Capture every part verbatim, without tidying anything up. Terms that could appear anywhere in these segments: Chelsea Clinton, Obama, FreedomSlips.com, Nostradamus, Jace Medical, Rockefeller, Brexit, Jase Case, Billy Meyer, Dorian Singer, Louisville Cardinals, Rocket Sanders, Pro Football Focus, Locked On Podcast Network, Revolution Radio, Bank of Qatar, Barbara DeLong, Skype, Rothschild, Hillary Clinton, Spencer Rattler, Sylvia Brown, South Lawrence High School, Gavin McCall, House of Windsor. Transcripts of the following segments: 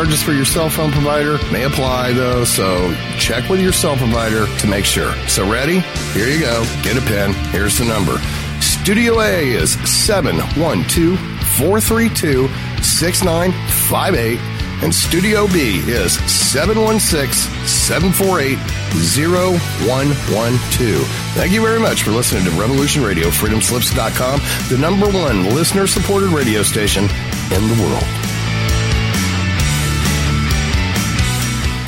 Charges for your cell phone provider may apply, though, so check with your cell provider to make sure. So ready? Here you go. Get a pen. Here's the number. Studio A is seven one two, four three two, six nine five eight, and Studio B is seven one six, seven four eight, zero one one two. Thank you very much for listening to Revolution Radio, freedom slips dot com, the number one listener-supported radio station in the world.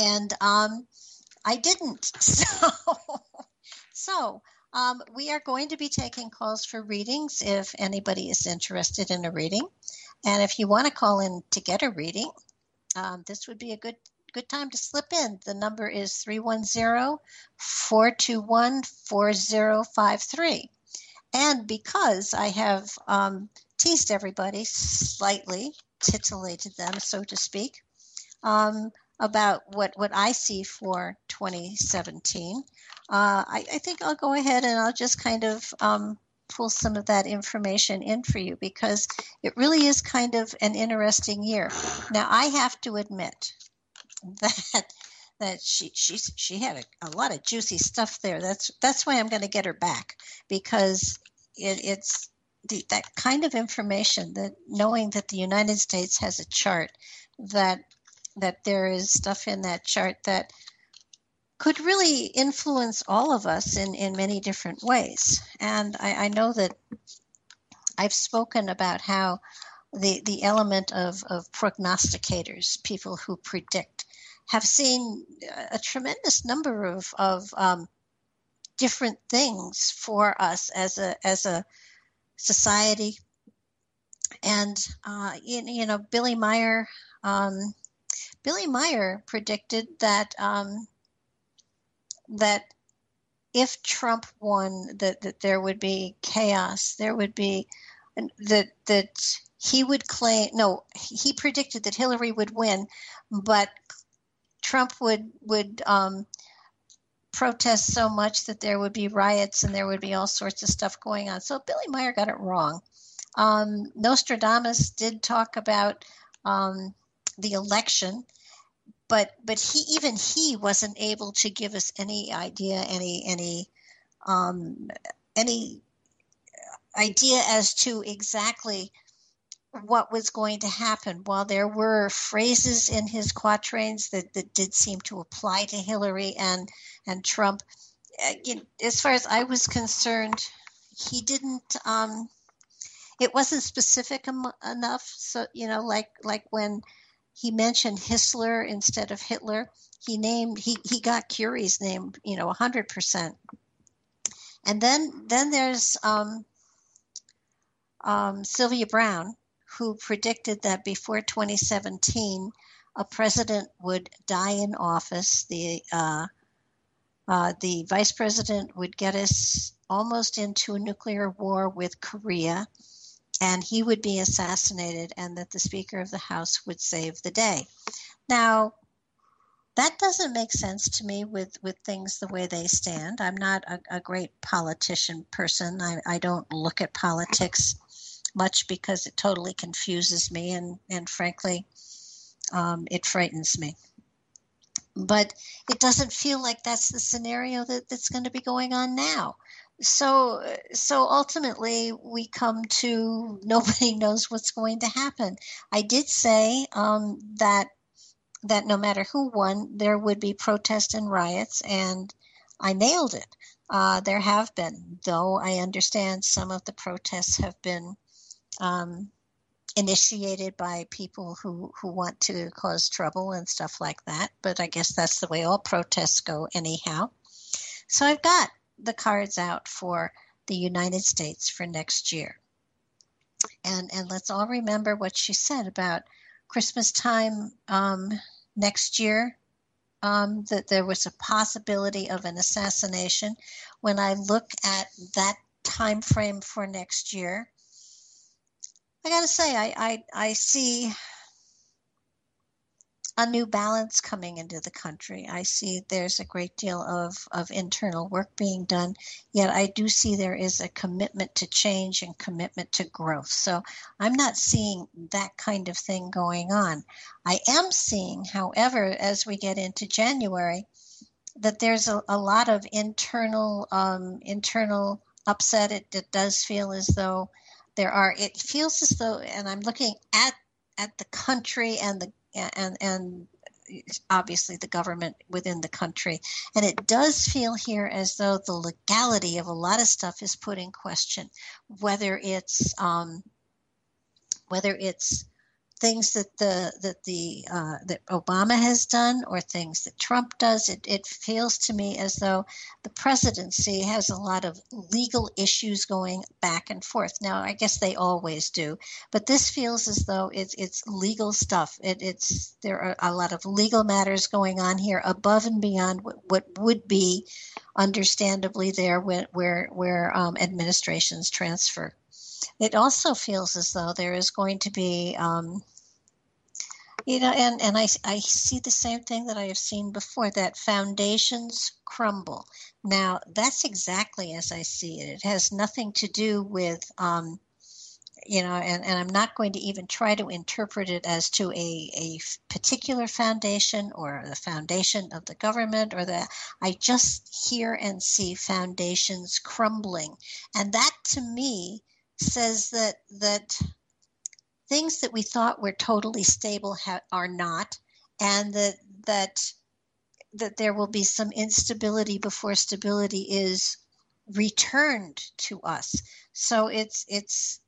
And um, I didn't. So, so um, we are going to be taking calls for readings if anybody is interested in a reading. And if you want to call in to get a reading, um, this would be a good good time to slip in. The number is three one zero, four two one, four zero five three. And because I have um, teased everybody slightly, titillated them, so to speak, um, about what, what I see for twenty seventeen. Uh, I, I think I'll go ahead and I'll just kind of um, pull some of that information in for you, because it really is kind of an interesting year. Now, I have to admit that that she she, she had a, a lot of juicy stuff there. That's that's why I'm going to get her back, because it, it's the, that kind of information, that knowing that the United States has a chart that that there is stuff in that chart that could really influence all of us in, in many different ways. And I, I know that I've spoken about how the, the element of, of prognosticators, people who predict, have seen a tremendous number of, of um, different things for us as a, as a society. And, uh, you, you know, Billy Meyer, um, Billy Meyer predicted that um, that if Trump won, that, that there would be chaos. There would be that that he would claim. No, he predicted that Hillary would win, but Trump would would um, protest so much that there would be riots and there would be all sorts of stuff going on. So Billy Meyer got it wrong. Um, Nostradamus did talk about Um, the election, but but he even he wasn't able to give us any idea, any any um, any idea as to exactly what was going to happen. While there were phrases in his quatrains that, that did seem to apply to Hillary and and Trump, as far as I was concerned, he didn't. Um, it wasn't specific enough. So you know, like like when he mentioned Hissler instead of Hitler. He named he he got Curie's name, you know, a hundred percent. And then then there's um, um, Sylvia Brown, who predicted that before twenty seventeen, a president would die in office. The uh, uh, the vice president would get us almost into a nuclear war with Korea, and he would be assassinated, and that the Speaker of the House would save the day. Now, that doesn't make sense to me with, with things the way they stand. I'm not a, a great politician person. I, I don't look at politics much because it totally confuses me, and, and frankly, um, it frightens me. But it doesn't feel like that's the scenario that, that's going to be going on now. So so ultimately, we come to nobody knows what's going to happen. I did say um, that that no matter who won, there would be protests and riots, and I nailed it. Uh, there have been, though I understand some of the protests have been um, initiated by people who, who want to cause trouble and stuff like that. But I guess that's the way all protests go anyhow. So I've got the cards out for the United States for next year. And and let's all remember what she said about Christmas time um, next year, um, that there was a possibility of an assassination. When I look at that time frame for next year, I got to say, I, I I see a new balance coming into the country. I see there's a great deal of, of internal work being done, yet I do see there is a commitment to change and commitment to growth. So I'm not seeing that kind of thing going on. I am seeing, however, as we get into January, that there's a, a lot of internal um, internal upset. It, it does feel as though There are, it feels as though, and I'm looking at, at the country and the, and, and obviously the government within the country. And it does feel here as though the legality of a lot of stuff is put in question, whether it's, um, whether it's things that the, that the, uh, that Obama has done or things that Trump does. It, it feels to me as though the presidency has a lot of legal issues going back and forth. Now, I guess they always do, but this feels as though it's, it's legal stuff. It, it's, there are a lot of legal matters going on here above and beyond what, what would be understandably there when, where, where, um, administrations transfer. It also feels as though there is going to be, um, you know, and, and I, I see the same thing that I have seen before, that foundations crumble. Now, that's exactly as I see it. It has nothing to do with, um, you know, and, and I'm not going to even try to interpret it as to a, a particular foundation or the foundation of the government or the, I just hear and see foundations crumbling. And that to me says that that things that we thought were totally stable ha- are not, and that that that there will be some instability before stability is returned to us. So it's it's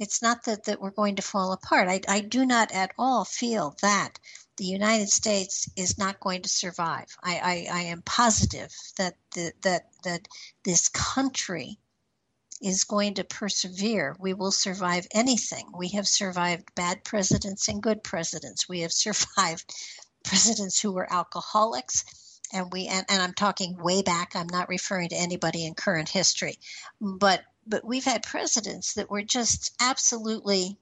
it's not that, that we're going to fall apart. I, I do not at all feel that the United States is not going to survive. I, I, I am positive that the, that that this country is going to persevere. We will survive anything. We have survived bad presidents and good presidents. We have survived presidents who were alcoholics, and we and, and I'm talking way back. I'm not referring to anybody in current history, but but we've had presidents that were just absolutely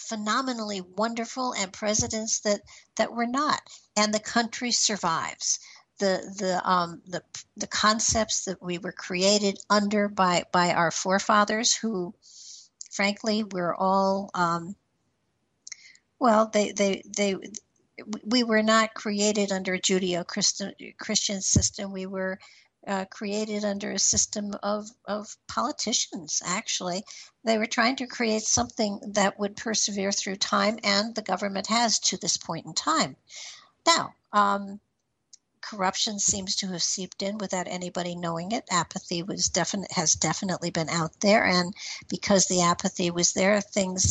phenomenally wonderful, and presidents that that were not. And the country survives. The the um the the concepts that we were created under by by our forefathers, who, frankly, we're all um, well they they they we were not created under a Judeo-Christian Christian system. We were uh, created under a system of of politicians. Actually, they were trying to create something that would persevere through time, and the government has to this point in time. Now. Um, Corruption seems to have seeped in without anybody knowing it. Apathy was definite has definitely been out there, and because the apathy was there, things.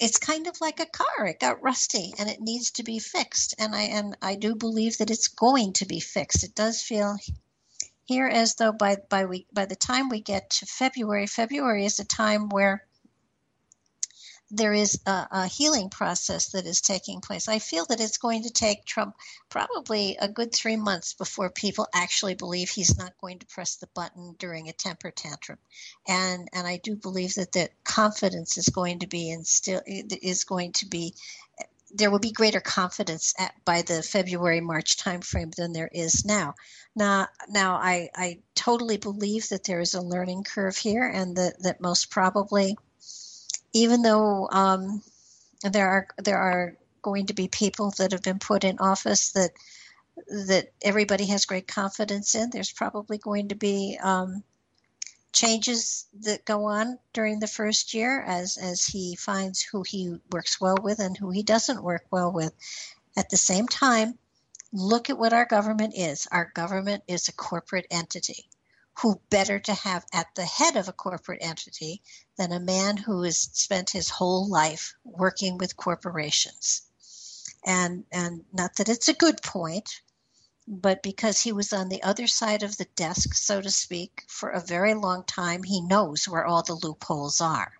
It's kind of like a car; it got rusty, and it needs to be fixed. And I and I do believe that it's going to be fixed. It does feel here as though by by we by the time we get to February, February is a time where there is a, a healing process that is taking place. I feel that it's going to take Trump probably a good three months before people actually believe he's not going to press the button during a temper tantrum. And and I do believe that the confidence is going to be instilled, is going to be, there will be greater confidence at, by the February, March timeframe than there is now. Now, now I, I totally believe that there is a learning curve here, and that, that most probably, even though um, there are there are going to be people that have been put in office that that everybody has great confidence in, there's probably going to be um, changes that go on during the first year as as he finds who he works well with and who he doesn't work well with. At the same time, look at what our government is. Our government is a corporate entity. who better to have at the head of a corporate entity than a man who has spent his whole life working with corporations. And and not that it's a good point, but because he was on the other side of the desk, so to speak, for a very long time, he knows where all the loopholes are.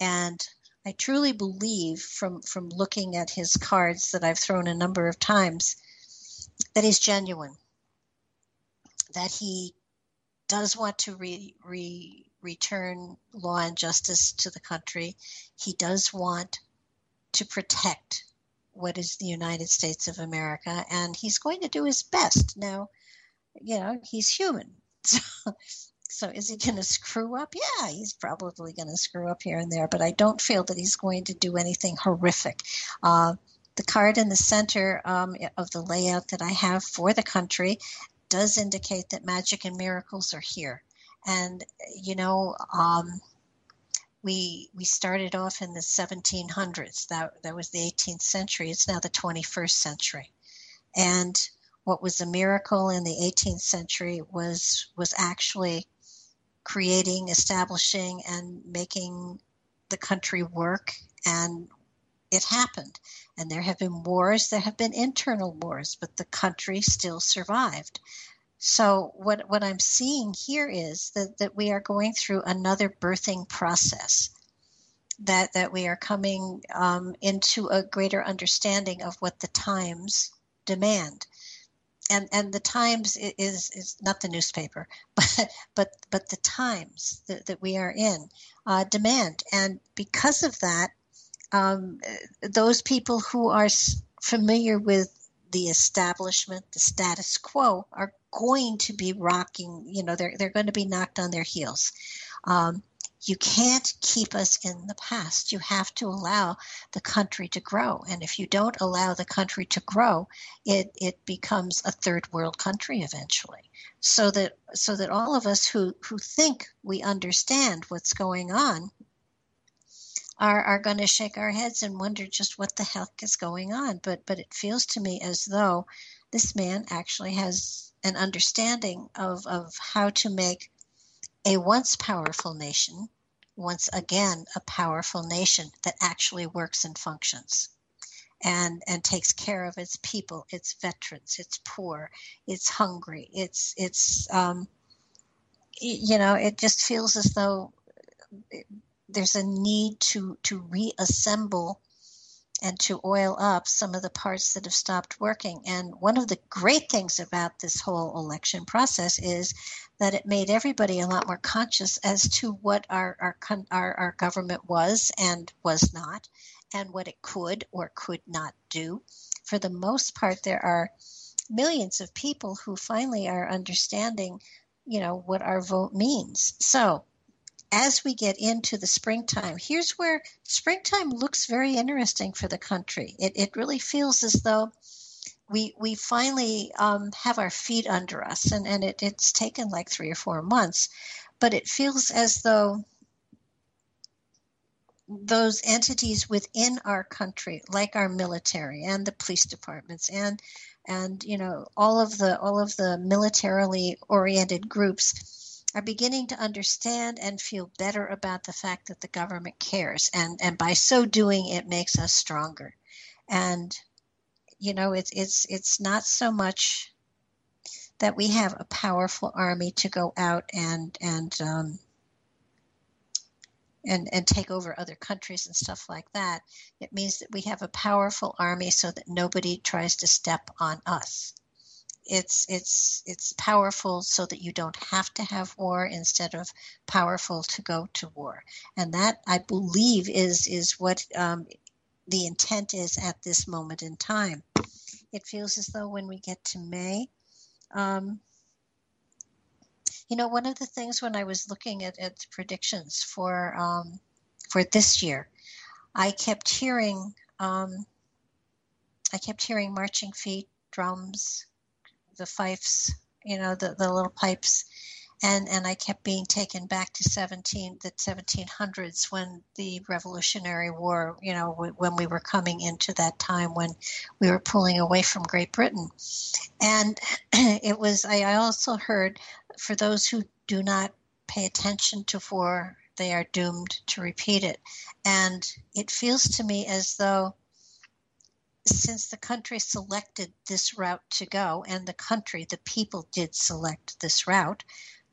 And I truly believe from, from looking at his cards that I've thrown a number of times that he's genuine, that he does want to re, re, return law and justice to the country. He does want to protect what is the United States of America, and he's going to do his best. Now, you know, he's human. So, so is he going to screw up? Yeah, he's probably going to screw up here and there, but I don't feel that he's going to do anything horrific. Uh, the card in the center um, of the layout that I have for the country does indicate that magic and miracles are here. And, you know, um, We we started off in the seventeen hundreds. That that was the eighteenth century. It's now the twenty-first century. And what was a miracle in the eighteenth century was was actually creating, establishing, and making the country work. And it happened. And there have been wars. There have been internal wars, but the country still survived. So what, what I'm seeing here is that, that we are going through another birthing process, that, that we are coming um, into a greater understanding of what the times demand. And and the times is, is not the newspaper, but but, but the times that, that we are in uh, demand. And because of that, um, those people who are familiar with the establishment, the status quo, are going to be rocking, you know, they're they're going to be knocked on their heels. Um, you can't keep us in the past. You have to allow the country to grow. And if you don't allow the country to grow, it it becomes a third world country eventually. So that so that all of us who, who think we understand what's going on are are going to shake our heads and wonder just what the heck is going on. But but it feels to me as though this man actually has an understanding of, of how to make a once powerful nation, once again, a powerful nation that actually works and functions and, and takes care of its people, its veterans, its poor, its hungry, it's, it's um, you know, it just feels as though there's a need to, to reassemble and to oil up some of the parts that have stopped working. And one of the great things about this whole election process is that it made everybody a lot more conscious as to what our our, our, our government was and was not, and what it could or could not do. For the most part, there are millions of people who finally are understanding, you know, what our vote means. So as we get into the springtime, here's where springtime looks very interesting for the country. It it really feels as though we we finally um, have our feet under us, and, and it, it's taken like three or four months. But it feels as though those entities within our country, like our military and the police departments and and you know all of the all of the militarily oriented groups, are beginning to understand and feel better about the fact that the government cares. And, and by so doing, it makes us stronger. And, you know, it's, it's, it's not so much that we have a powerful army to go out and, and, um, and, and take over other countries and stuff like that. It means that we have a powerful army so that nobody tries to step on us. It's it's it's powerful so that you don't have to have war, instead of powerful to go to war. And that, I believe, is is what um, the intent is at this moment in time. It feels as though when we get to May, um, you know, one of the things when I was looking at, at the predictions for um, for this year, I kept hearing um, I kept hearing marching feet, drums, the fifes, you know, the, the little pipes. And, and I kept being taken back to seventeen, the seventeen hundreds, when the Revolutionary War, you know, w- when we were coming into that time when we were pulling away from Great Britain. And it was, I, I also heard for those who do not pay attention to war, they are doomed to repeat it. And it feels to me as though since the country selected this route to go, and the country, the people did select this route,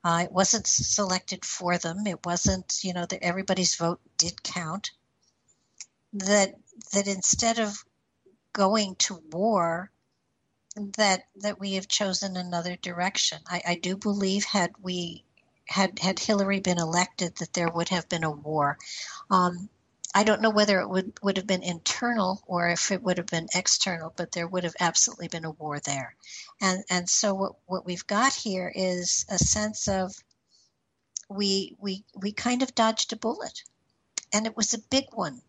uh, it wasn't selected for them. It wasn't, you know, that everybody's vote did count. That that instead of going to war, that that we have chosen another direction. I, I do believe had we had had Hillary been elected, that there would have been a war. Um, I don't know whether it would, would have been internal or if it would have been external, but there would have absolutely been a war there. And and so what, what we've got here is a sense of we we we kind of dodged a bullet, and it was a big one.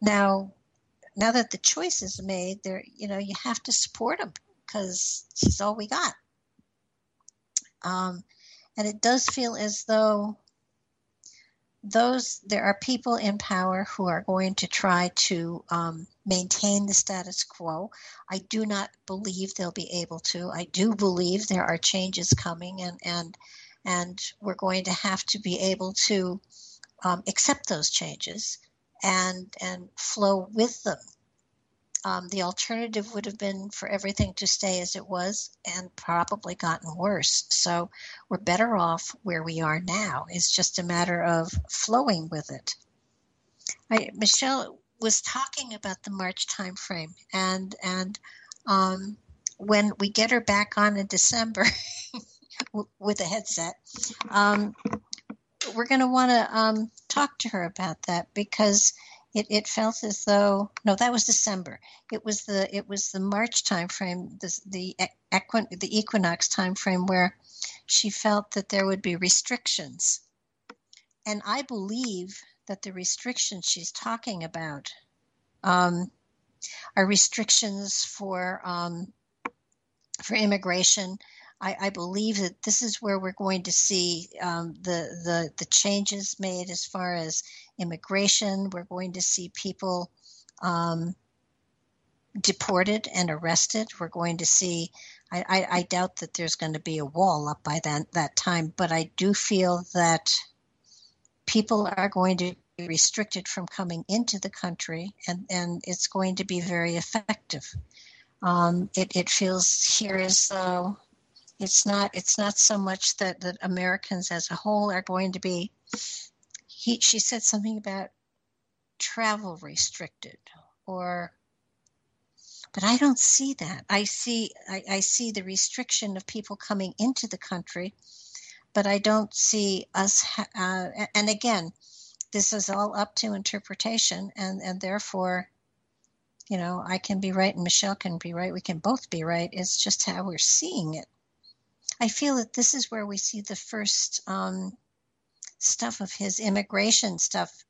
Now now that the choice is made, there you know you have to support them because it's all we got. Um, and it does feel as though. Those there are people in power who are going to try to um, maintain the status quo. I do not believe they'll be able to. I do believe there are changes coming, and and and we're going to have to be able to um, accept those changes and and flow with them. Um, the alternative would have been for everything to stay as it was and probably gotten worse. So we're better off where we are now. It's just a matter of flowing with it. I, Michelle was talking about the March time frame, and and um, when we get her back on in December with a headset, um, we're going to want to um, talk to her about that because – It it felt as though no, that was December. It was the it was the March time frame, the the, equi- the equinox time frame, where she felt that there would be restrictions, and I believe that the restrictions she's talking about um, are restrictions for um, for immigration. I, I believe that this is where we're going to see um, the, the the changes made as far as immigration. We're going to see people um, deported and arrested. We're going to see I, – I, I doubt that there's going to be a wall up by that, that time, but I do feel that people are going to be restricted from coming into the country, and, and it's going to be very effective. Um, it, it feels here as though – It's not It's not so much that, that Americans as a whole are going to be he, – she said something about travel restricted or – but I don't see that. I see I, I see the restriction of people coming into the country, but I don't see us ha- – uh, and again, this is all up to interpretation, and, and therefore – you know, I can be right and Michelle can be right. We can both be right. It's just how we're seeing it. I feel that this is where we see the first um, stuff of his immigration stuff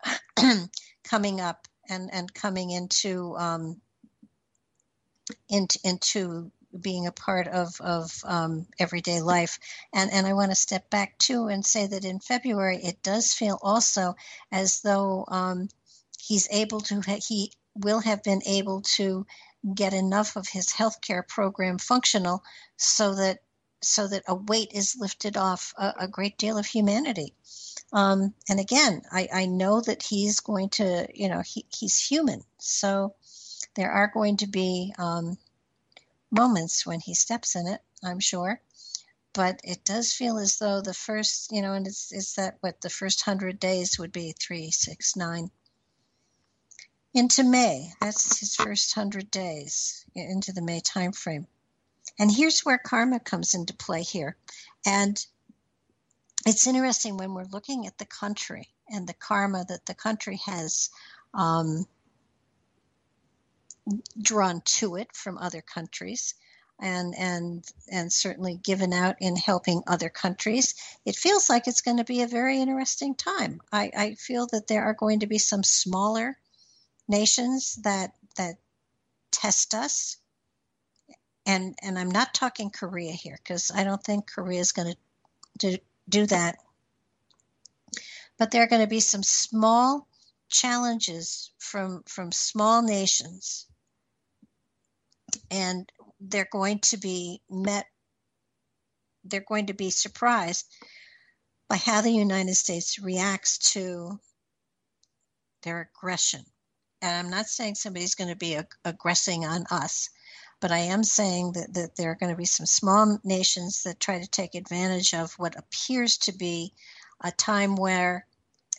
coming up and, and coming into um, into into being a part of of um, everyday life. And and I want to step back too and say that in February it does feel also as though um, he's able to ha- he will have been able to get enough of his healthcare program functional so that. so that a weight is lifted off a, a great deal of humanity. Um, and again, I, I know that he's going to, you know, he, he's human. So there are going to be um, moments when he steps in it, I'm sure. But it does feel as though the first, you know, and it's, it's that what the first hundred days would be, three, six, nine. Into May, that's his first hundred days, into the May time frame. And here's where karma comes into play here. And it's interesting when we're looking at the country and the karma that the country has um, drawn to it from other countries and, and, and certainly given out in helping other countries. It feels like it's going to be a very interesting time. I, I feel that there are going to be some smaller nations that that test us. And and I'm not talking Korea here because I don't think Korea is going to do that. But there are going to be some small challenges from from small nations. And they're going to be met they're going to be surprised by how the United States reacts to their aggression. And I'm not saying somebody's going to be ag- aggressing on us, but I am saying that, that there are going to be some small nations that try to take advantage of what appears to be a time where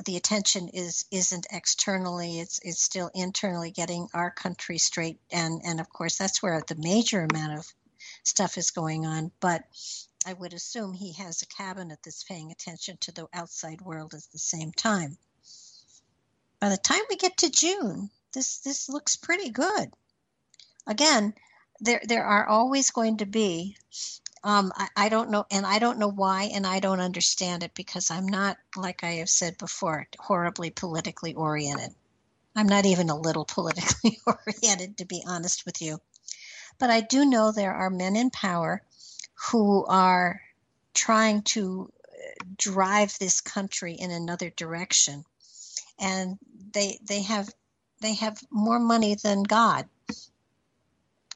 the attention is, isn't externally, it's it's still internally getting our country straight. And, and of course, that's where the major amount of stuff is going on. But I would assume he has a cabinet that's paying attention to the outside world at the same time. By the time we get to June, this this looks pretty good. Again, there there are always going to be, um, I, I don't know, and I don't know why, and I don't understand it, because I'm not, like I have said before, horribly politically oriented. I'm not even a little politically oriented, to be honest with you. But I do know there are men in power who are trying to drive this country in another direction. And they they have they have more money than God.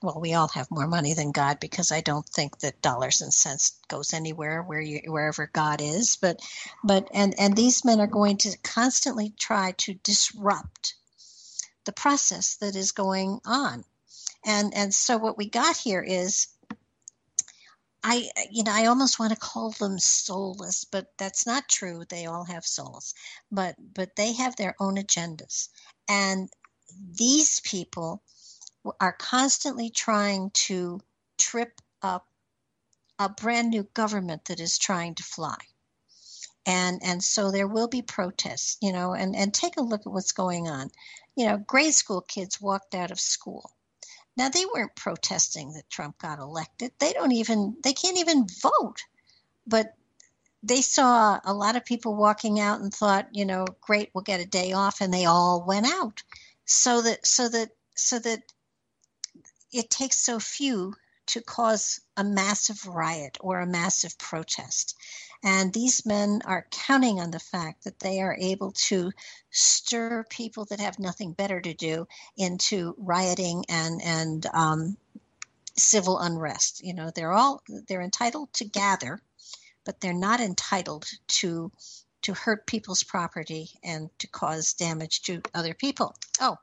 Well, we all have more money than God, because I don't think that dollars and cents goes anywhere where you, wherever God is. But but and, and these men are going to constantly try to disrupt the process that is going on. And and so what we got here is, I, you know, I almost want to call them soulless, but that's not true. They all have souls, but but they have their own agendas. And these people are constantly trying to trip up a brand new government that is trying to fly. And and so there will be protests, you know, and, and take a look at what's going on. You know, grade school kids walked out of school. Now, they weren't protesting that Trump got elected. They don't even, they can't even vote. But they saw a lot of people walking out and thought, you know, great, we'll get a day off. And they all went out. So that, so that, so that it takes so few to cause a massive riot or a massive protest. And these men are counting on the fact that they are able to stir people that have nothing better to do into rioting and and um, civil unrest. You know, they're all they're entitled to gather, but they're not entitled to to hurt people's property and to cause damage to other people. Oh,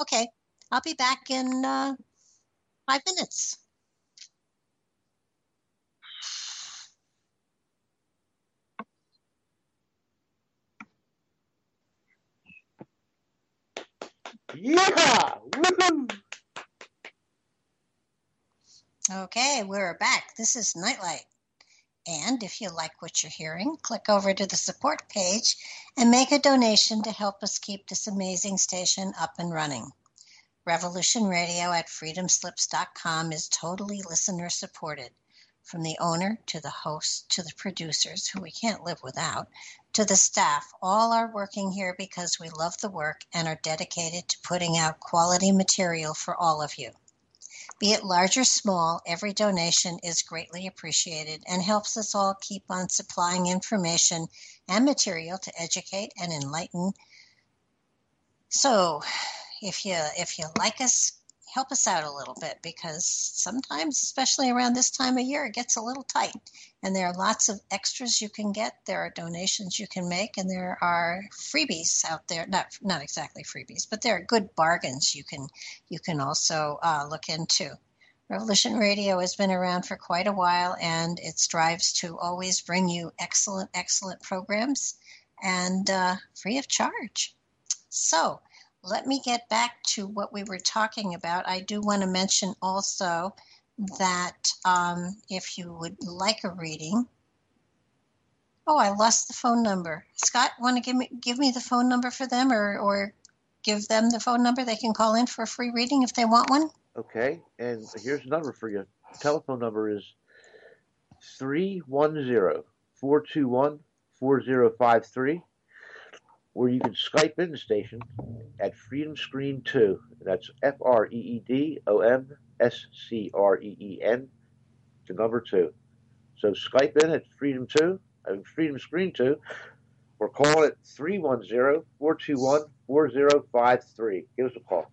okay. I'll be back in uh, five minutes. Yeah! Woo-hoo. Okay, we're back. This is Nightlight. And if you like what you're hearing, click over to the support page and make a donation to help us keep this amazing station up and running. Revolution Radio at freedom slips dot com is totally listener supported. From the owner to the host to the producers, who we can't live without, to the staff, all are working here because we love the work and are dedicated to putting out quality material for all of you. Be it large or small, every donation is greatly appreciated and helps us all keep on supplying information and material to educate and enlighten. So if you if you like us, help us out a little bit, because sometimes, especially around this time of year, it gets a little tight. And there are lots of extras you can get. There are donations you can make, and there are freebies out there. Not not exactly freebies, but there are good bargains you can you can also uh, look into. Revolution Radio has been around for quite a while, and it strives to always bring you excellent, excellent programs, and uh, free of charge. So let me get back to what we were talking about. I do want to mention also that um, if you would like a reading, oh, I lost the phone number. Scott, want to give me give me the phone number for them, or, or give them the phone number? They can call in for a free reading if they want one. Okay, and here's the number for you. The telephone number is three one zero, four two one, four zero five three. Or you can Skype in the station at Freedom Screen two. That's F R E E D O M S C R E E N, the number two. So Skype in at Freedom two, and Freedom Screen two, or call it three one zero, four two one, four zero five three. Give us a call.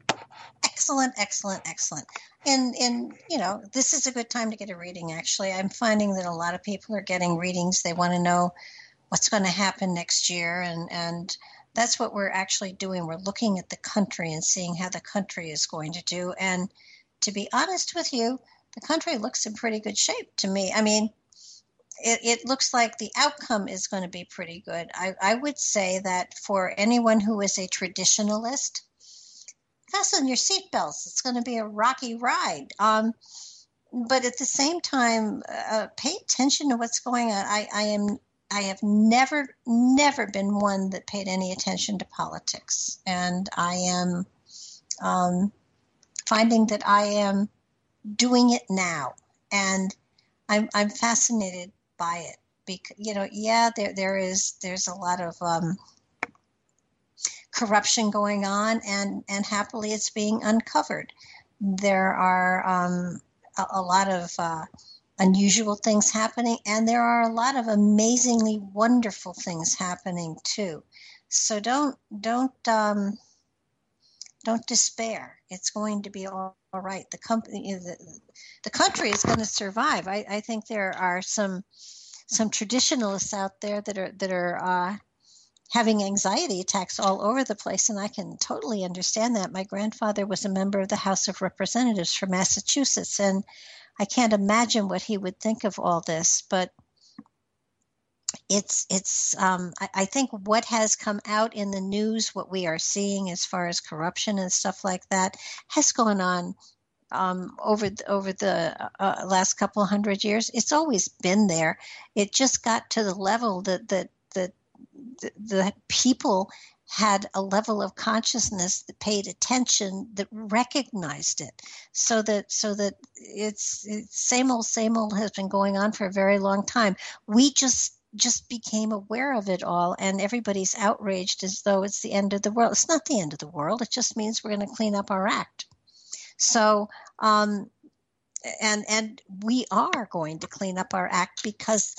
Excellent, excellent, excellent. And, and, you know, this is a good time to get a reading, actually. I'm finding that a lot of people are getting readings. They want to know what's going to happen next year. And, and that's what we're actually doing. We're looking at the country and seeing how the country is going to do. And to be honest with you, the country looks in pretty good shape to me. I mean, it, it looks like the outcome is going to be pretty good. I, I would say that for anyone who is a traditionalist, fasten your seatbelts. It's going to be a rocky ride. Um, but at the same time, uh, pay attention to what's going on. I, I am. I have never, never been one that paid any attention to politics. And I am um, finding that I am doing it now. And I'm, I'm fascinated by it. Because, you know, yeah, there there is there's a lot of um, corruption going on, and, and happily it's being uncovered. There are um, a, a lot of uh, unusual things happening, and there are a lot of amazingly wonderful things happening too. So don't don't um, don't despair. It's going to be all, all right. The company, the, the country is going to survive. I, I think there are some some traditionalists out there that are that are uh, having anxiety attacks all over the place, and I can totally understand that. My grandfather was a member of the House of Representatives for Massachusetts, and I can't imagine what he would think of all this, but it's, it's, um, I, I think what has come out in the news, what we are seeing as far as corruption and stuff like that has gone on, um, over, the, over the uh, last couple hundred years. It's always been there. It just got to the level that, that, that the, the people had a level of consciousness that paid attention, that recognized it. So that so that it's, it's same old, same old has been going on for a very long time. We just just became aware of it all, and everybody's outraged as though it's the end of the world. It's not the end of the world. It just means we're going to clean up our act. So, um, and and we are going to clean up our act because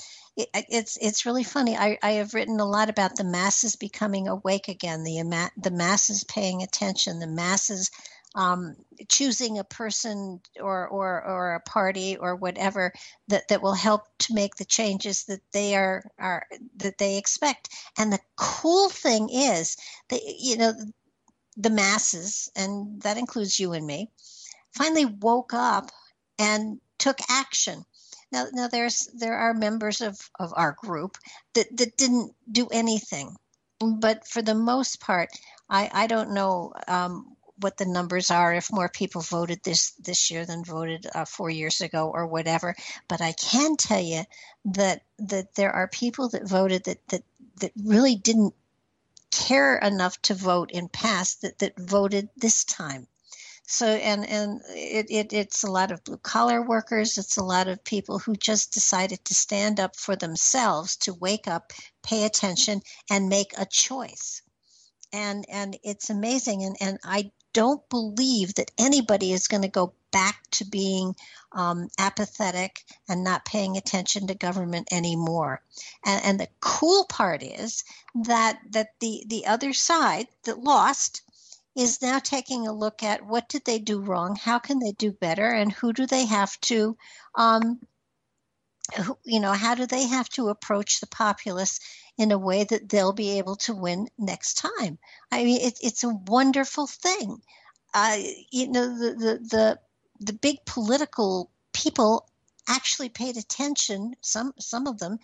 It's it's really funny. I, I have written a lot about the masses becoming awake again, the ima- the masses paying attention, the masses um, choosing a person or, or or a party or whatever that, that will help to make the changes that they are, are that they expect. And the cool thing is that, you know, the masses, and that includes you and me, finally woke up and took action. Now, now there's there are members of, of our group that, that didn't do anything, but for the most part, I, I don't know um, what the numbers are, if more people voted this, this year than voted uh, four years ago or whatever, but I can tell you that that there are people that voted that, that, that really didn't care enough to vote in past that, that voted this time. So, and, and it, it, it's a lot of blue collar workers. It's a lot of people who just decided to stand up for themselves, to wake up, pay attention, and make a choice. And, and it's amazing. And, and I don't believe that anybody is going to go back to being um, apathetic and not paying attention to government anymore. And, and the cool part is that, that the, the other side that lost is now taking a look at what did they do wrong, how can they do better, and who do they have to, um, who, you know, how do they have to approach the populace in a way that they'll be able to win next time. I mean, it, it's a wonderful thing. Uh, you know, the, the the the big political people actually paid attention. Some some of them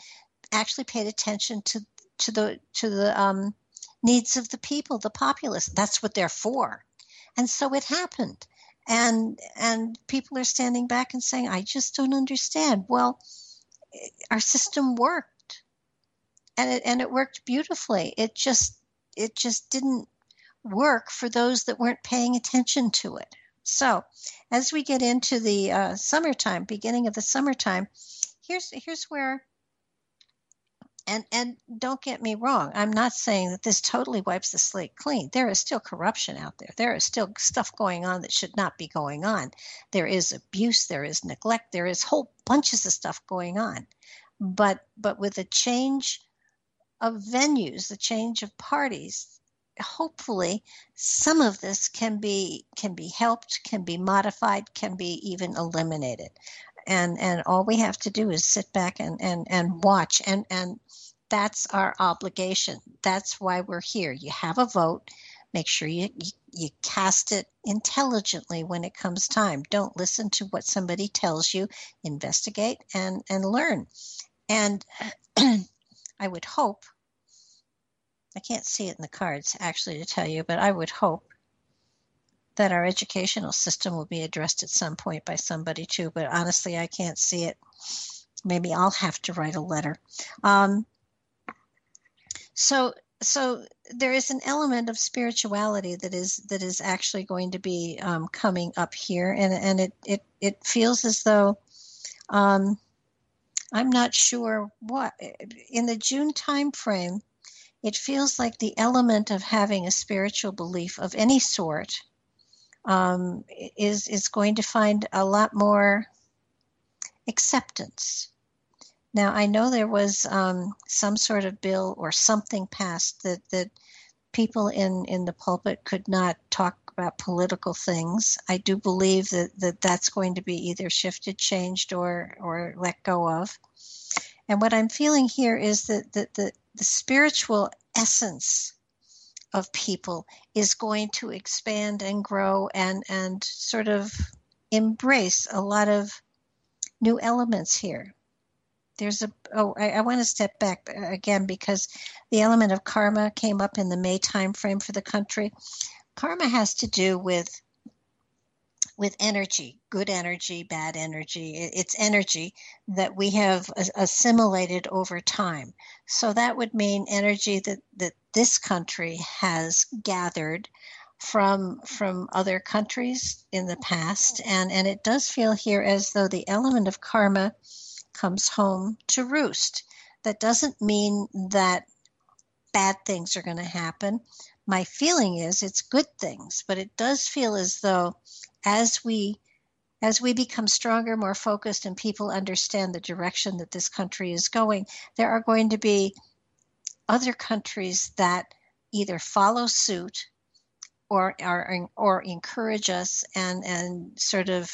actually paid attention to to the to the. Um, needs of the people, the populace. That's what they're for. And so it happened. And and people are standing back and saying, I just don't understand. Well, our system worked. And it and it worked beautifully. It just it just didn't work for those that weren't paying attention to it. So as we get into the uh, summertime, beginning of the summertime, here's here's where And and don't get me wrong, I'm not saying that this totally wipes the slate clean. There is still corruption out there. There is still stuff going on that should not be going on. There is abuse. There is neglect. There is whole bunches of stuff going on. But but with the change of venues, the change of parties, hopefully some of this can be can be helped, can be modified, can be even eliminated. And and all we have to do is sit back and, and, and watch. And, and that's our obligation. That's why we're here. You have a vote. Make sure you, you, you cast it intelligently when it comes time. Don't listen to what somebody tells you. Investigate and, and learn. And I would hope, I can't see it in the cards actually to tell you, but I would hope that our educational system will be addressed at some point by somebody too, but honestly, I can't see it. Maybe I'll have to write a letter. Um, so, so there is an element of spirituality that is that is actually going to be um, coming up here, and and it it it feels as though um, I'm not sure what in the June time frame. It feels like the element of having a spiritual belief of any sort. Um, is is going to find a lot more acceptance. Now, I know there was um, some sort of bill or something passed that, that people in, in the pulpit could not talk about political things. I do believe that, that that's going to be either shifted, changed, or or let go of. And what I'm feeling here is that the, the, the spiritual essence of people is going to expand and grow and and sort of embrace a lot of new elements here. There's a oh I, I want to step back again because the element of karma came up in the May time frame for the country. Karma has to do with with energy, good energy, bad energy. It's energy that we have assimilated over time. So that would mean energy that, that this country has gathered from from other countries in the past. And, and it does feel here as though the element of karma comes home to roost. That doesn't mean that bad things are going to happen. My feeling is it's good things, but it does feel as though as we as we become stronger, more focused, and people understand the direction that this country is going, there are going to be other countries that either follow suit or are or encourage us and, and sort of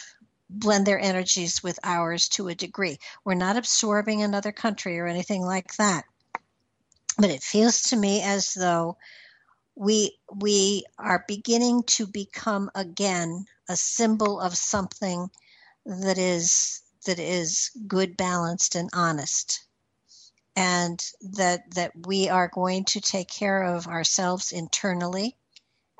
blend their energies with ours to a degree. We're not absorbing another country or anything like that. But it feels to me as though We we are beginning to become again a symbol of something that is that is good, balanced, and honest, and that that we are going to take care of ourselves internally,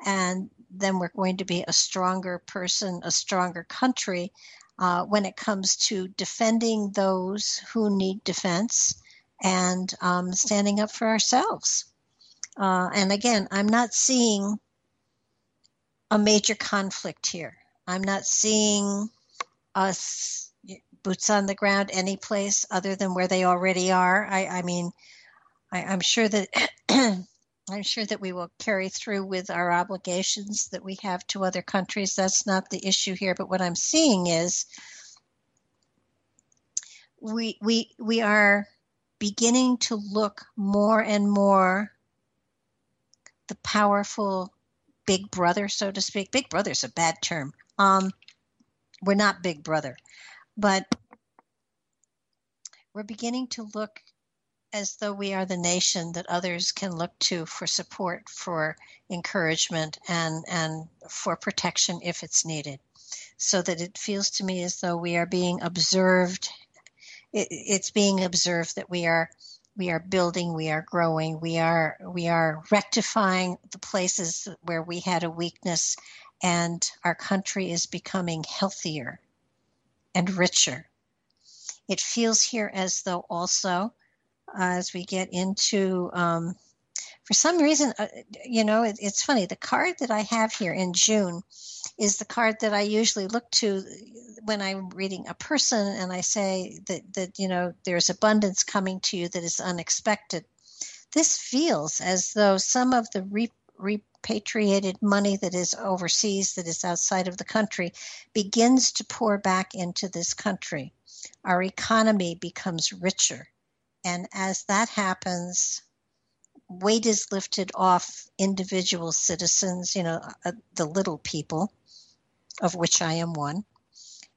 and then we're going to be a stronger person, a stronger country uh, when it comes to defending those who need defense and um, standing up for ourselves. Uh, and again, I'm not seeing a major conflict here. I'm not seeing us boots on the ground any place other than where they already are. I, I mean, I, I'm sure that I'm sure that we will carry through with our obligations that we have to other countries. That's not the issue here. But what I'm seeing is we we we are beginning to look more and more. The powerful big brother, so to speak. Big brother's a bad term. Um, we're not big brother, but we're beginning to look as though we are the nation that others can look to for support, for encouragement, and, and for protection if it's needed. So that it feels to me as though we are being observed. It, it's being observed that we are We are building, we are growing, we are we are rectifying the places where we had a weakness, and our country is becoming healthier and richer. It feels here as though also, uh, as we get into, um, for some reason, uh, you know, it, it's funny, the card that I have here in June is the card that I usually look to when I'm reading a person and I say that, that, you know, there's abundance coming to you that is unexpected. This feels as though some of the re- repatriated money that is overseas, that is outside of the country, begins to pour back into this country. Our economy becomes richer. And as that happens, weight is lifted off individual citizens, you know, uh, the little people, of which I am one,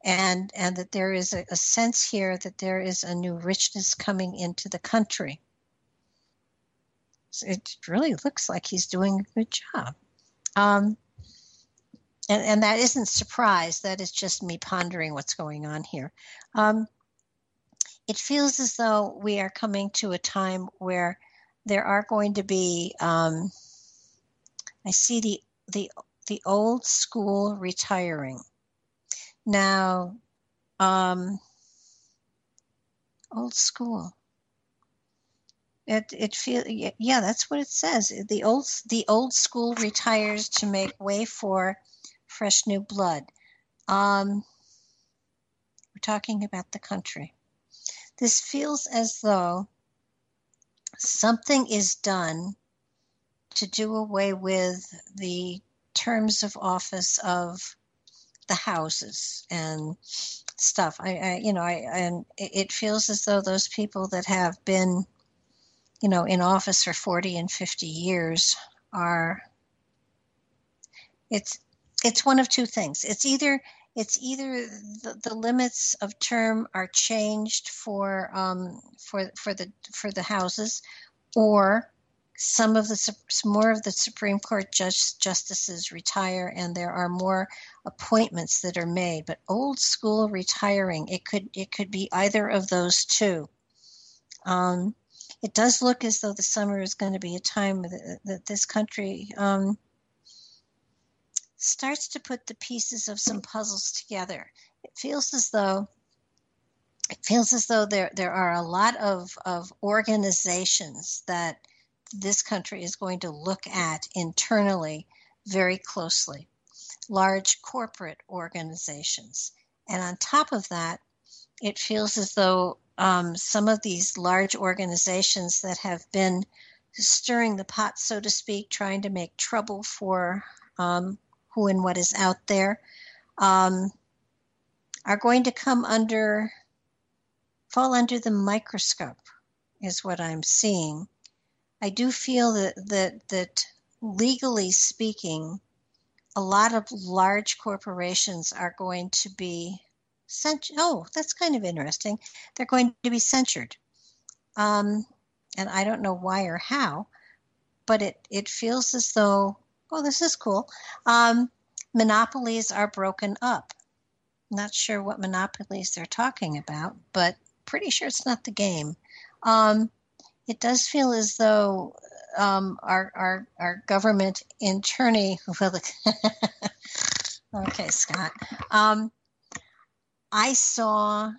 and and that there is a, a sense here that there is a new richness coming into the country. So it really looks like he's doing a good job. Um, and, and that isn't surprise. That is just me pondering what's going on here. Um, it feels as though we are coming to a time where there are going to be, um, I see the, the the old school retiring. Now, um, old school. It it feel yeah, that's what it says. The old the old school retires to make way for fresh new blood. Um, we're talking about the country. This feels as though something is done to do away with the terms of office of the houses and stuff. I, I you know, I and it feels as though those people that have been, you know, in office for forty and fifty years are, it's it's one of two things. It's either it's either the, the limits of term are changed for um for for the for the houses, or some of the more of the Supreme Court judge, justices retire and there are more appointments that are made. But old school retiring, it could it could be either of those two. Um, It does look as though the summer is going to be a time that this country um, starts to put the pieces of some puzzles together. It feels as though it feels as though there there are a lot of, of organizations that this country is going to look at internally very closely, large corporate organizations. And on top of that, it feels as though Um, some of these large organizations that have been stirring the pot, so to speak, trying to make trouble for um, who and what is out there, um, are going to come under, fall under the microscope, is what I'm seeing. I do feel that that, that legally speaking, a lot of large corporations are going to be oh, that's kind of interesting. They're going to be censured. Um, and I don't know why or how, but it, it feels as though, oh, this is cool. Um, monopolies are broken up. Not sure what monopolies they're talking about, but pretty sure it's not the game. Um, it does feel as though um, our, our, our government internee, well, okay, Scott, um, I saw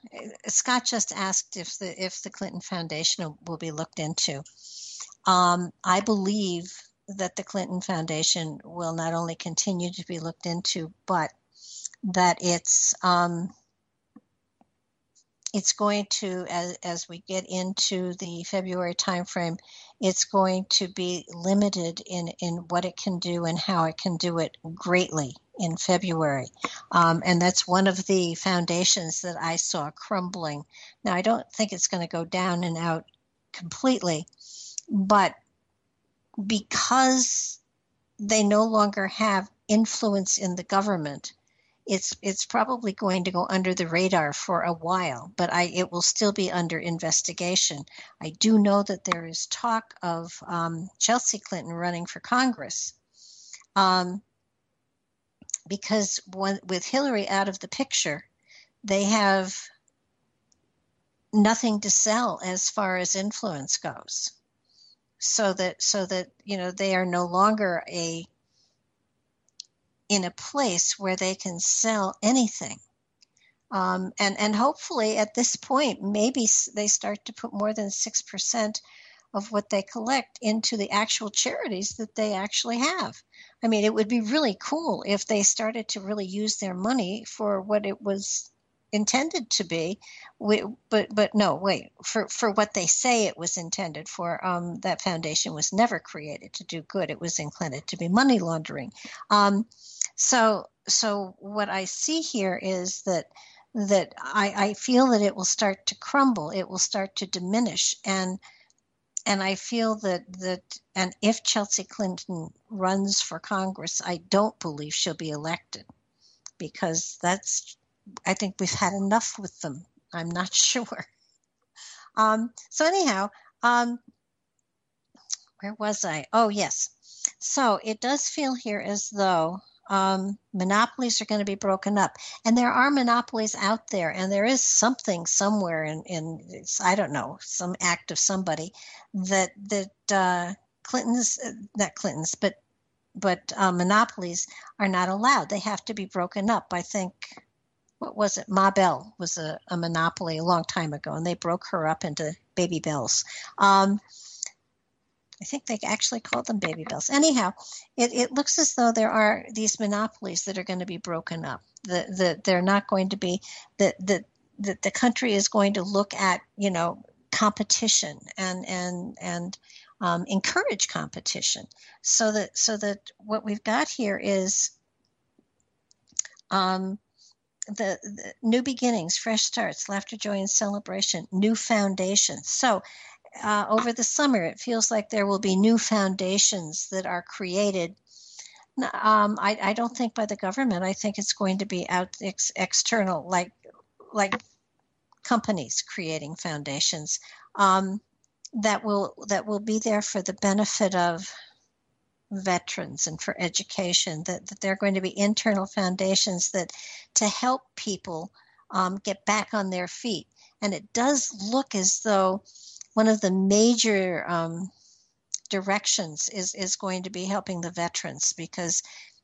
Scott just asked if the if the Clinton Foundation will be looked into. Um, I believe that the Clinton Foundation will not only continue to be looked into, but that it's um, it's going to as as we get into the February timeframe, it's going to be limited in in what it can do and how it can do it greatly in February. Um, and that's one of the foundations that I saw crumbling. Now, I don't think it's going to go down and out completely, but because they no longer have influence in the government, it's it's probably going to go under the radar for a while, but I it will still be under investigation. I do know that there is talk of um, Chelsea Clinton running for Congress. Um Because when, with Hillary out of the picture, they have nothing to sell as far as influence goes. So that, so that you know, they are no longer a in a place where they can sell anything. Um, and and hopefully at this point, maybe they start to put more than six percent of what they collect into the actual charities that they actually have. I mean, it would be really cool if they started to really use their money for what it was intended to be, we, but but no, wait, for, for what they say it was intended for. Um, that foundation was never created to do good. It was intended to be money laundering. Um, so so what I see here is that that I, I feel that it will start to crumble. It will start to diminish, and and I feel that that and if Chelsea Clinton runs for Congress, I don't believe she'll be elected, because that's, I think we've had enough with them. I'm not sure. Um, so anyhow, um, where was I? Oh, yes. So it does feel here as though um, monopolies are going to be broken up. And there are monopolies out there, and there is something somewhere in, in I don't know, some act of somebody that that uh, Clinton's, not Clinton's, but but uh, monopolies are not allowed. They have to be broken up. I think, what was it? Ma Bell was a, a monopoly a long time ago, and they broke her up into Baby Bells. Um, I think they actually called them Baby Bells. Anyhow, it, it looks as though there are these monopolies that are going to be broken up. The, the, they're not going to be that the, the, the country is going to look at, you know, competition and and and um, encourage competition. So that so that what we've got here is um, the, the new beginnings, fresh starts, laughter, joy, and celebration, new foundations. So. Uh, over the summer, it feels like there will be new foundations that are created. Um, I, I don't think by the government. I think it's going to be out ex- external, like like companies creating foundations um, that will that will be there for the benefit of veterans and for education. That that they're going to be internal foundations that to help people um, get back on their feet. And it does look as though. One of the major um, directions is, is going to be helping the veterans, because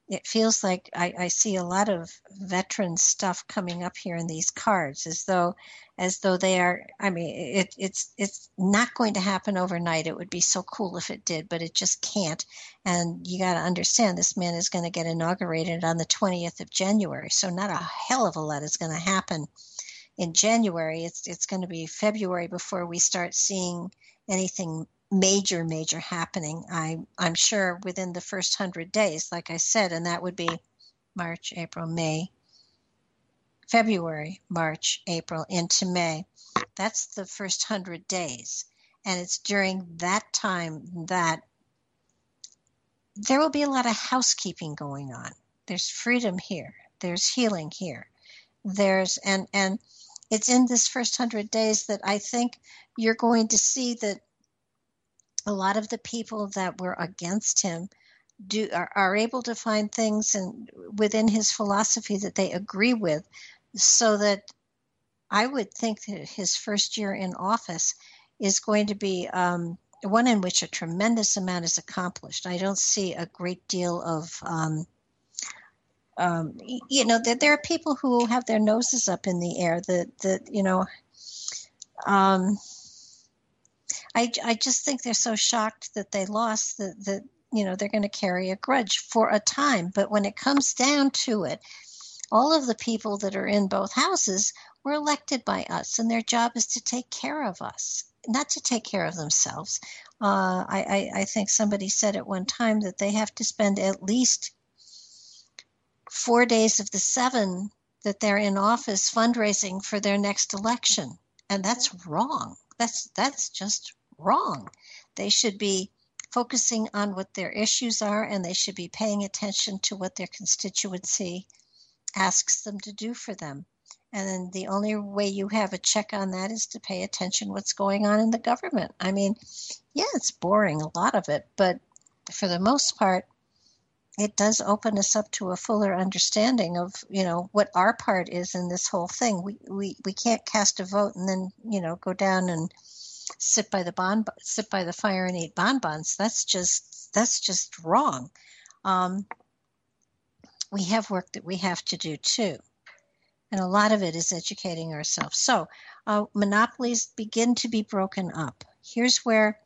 it feels like I, I see a lot of veteran stuff coming up here in these cards, as though as though they are. I mean, it, it's it's not going to happen overnight. It would be so cool if it did, but it just can't. And you got to understand, this man is going to get inaugurated on the twentieth of January, so not a hell of a lot is going to happen. In January, it's it's going to be February before we start seeing anything major, major happening. I, I'm sure within the first hundred days, like I said, and that would be March, April, May, February, March, April, into May. That's the first hundred days. And it's during that time that there will be a lot of housekeeping going on. There's freedom here. There's healing here. There's and and. It's in this first hundred days that I think you're going to see that a lot of the people that were against him do are, are able to find things and within his philosophy that they agree with, so that I would think that his first year in office is going to be um, one in which a tremendous amount is accomplished. I don't see a great deal of um, Um, you know, there, there are people who have their noses up in the air that, that you know, um, I, I just think they're so shocked that they lost that, that you know, they're going to carry a grudge for a time. But when it comes down to it, all of the people that are in both houses were elected by us, and their job is to take care of us, not to take care of themselves. Uh, I, I, I think somebody said at one time that they have to spend at least four days of the seven that they're in office fundraising for their next election. And that's wrong. That's that's just wrong. They should be focusing on what their issues are, and they should be paying attention to what their constituency asks them to do for them. And then the only way you have a check on that is to pay attention to what's going on in the government. I mean, yeah, it's boring, a lot of it, but for the most part, it does open us up to a fuller understanding of, you know, what our part is in this whole thing. We we, we can't cast a vote and then, you know, go down and sit by the bon sit by the fire and eat bonbons. That's just that's just wrong. Um, we have work that we have to do too, and a lot of it is educating ourselves. So uh, monopolies begin to be broken up. Here's where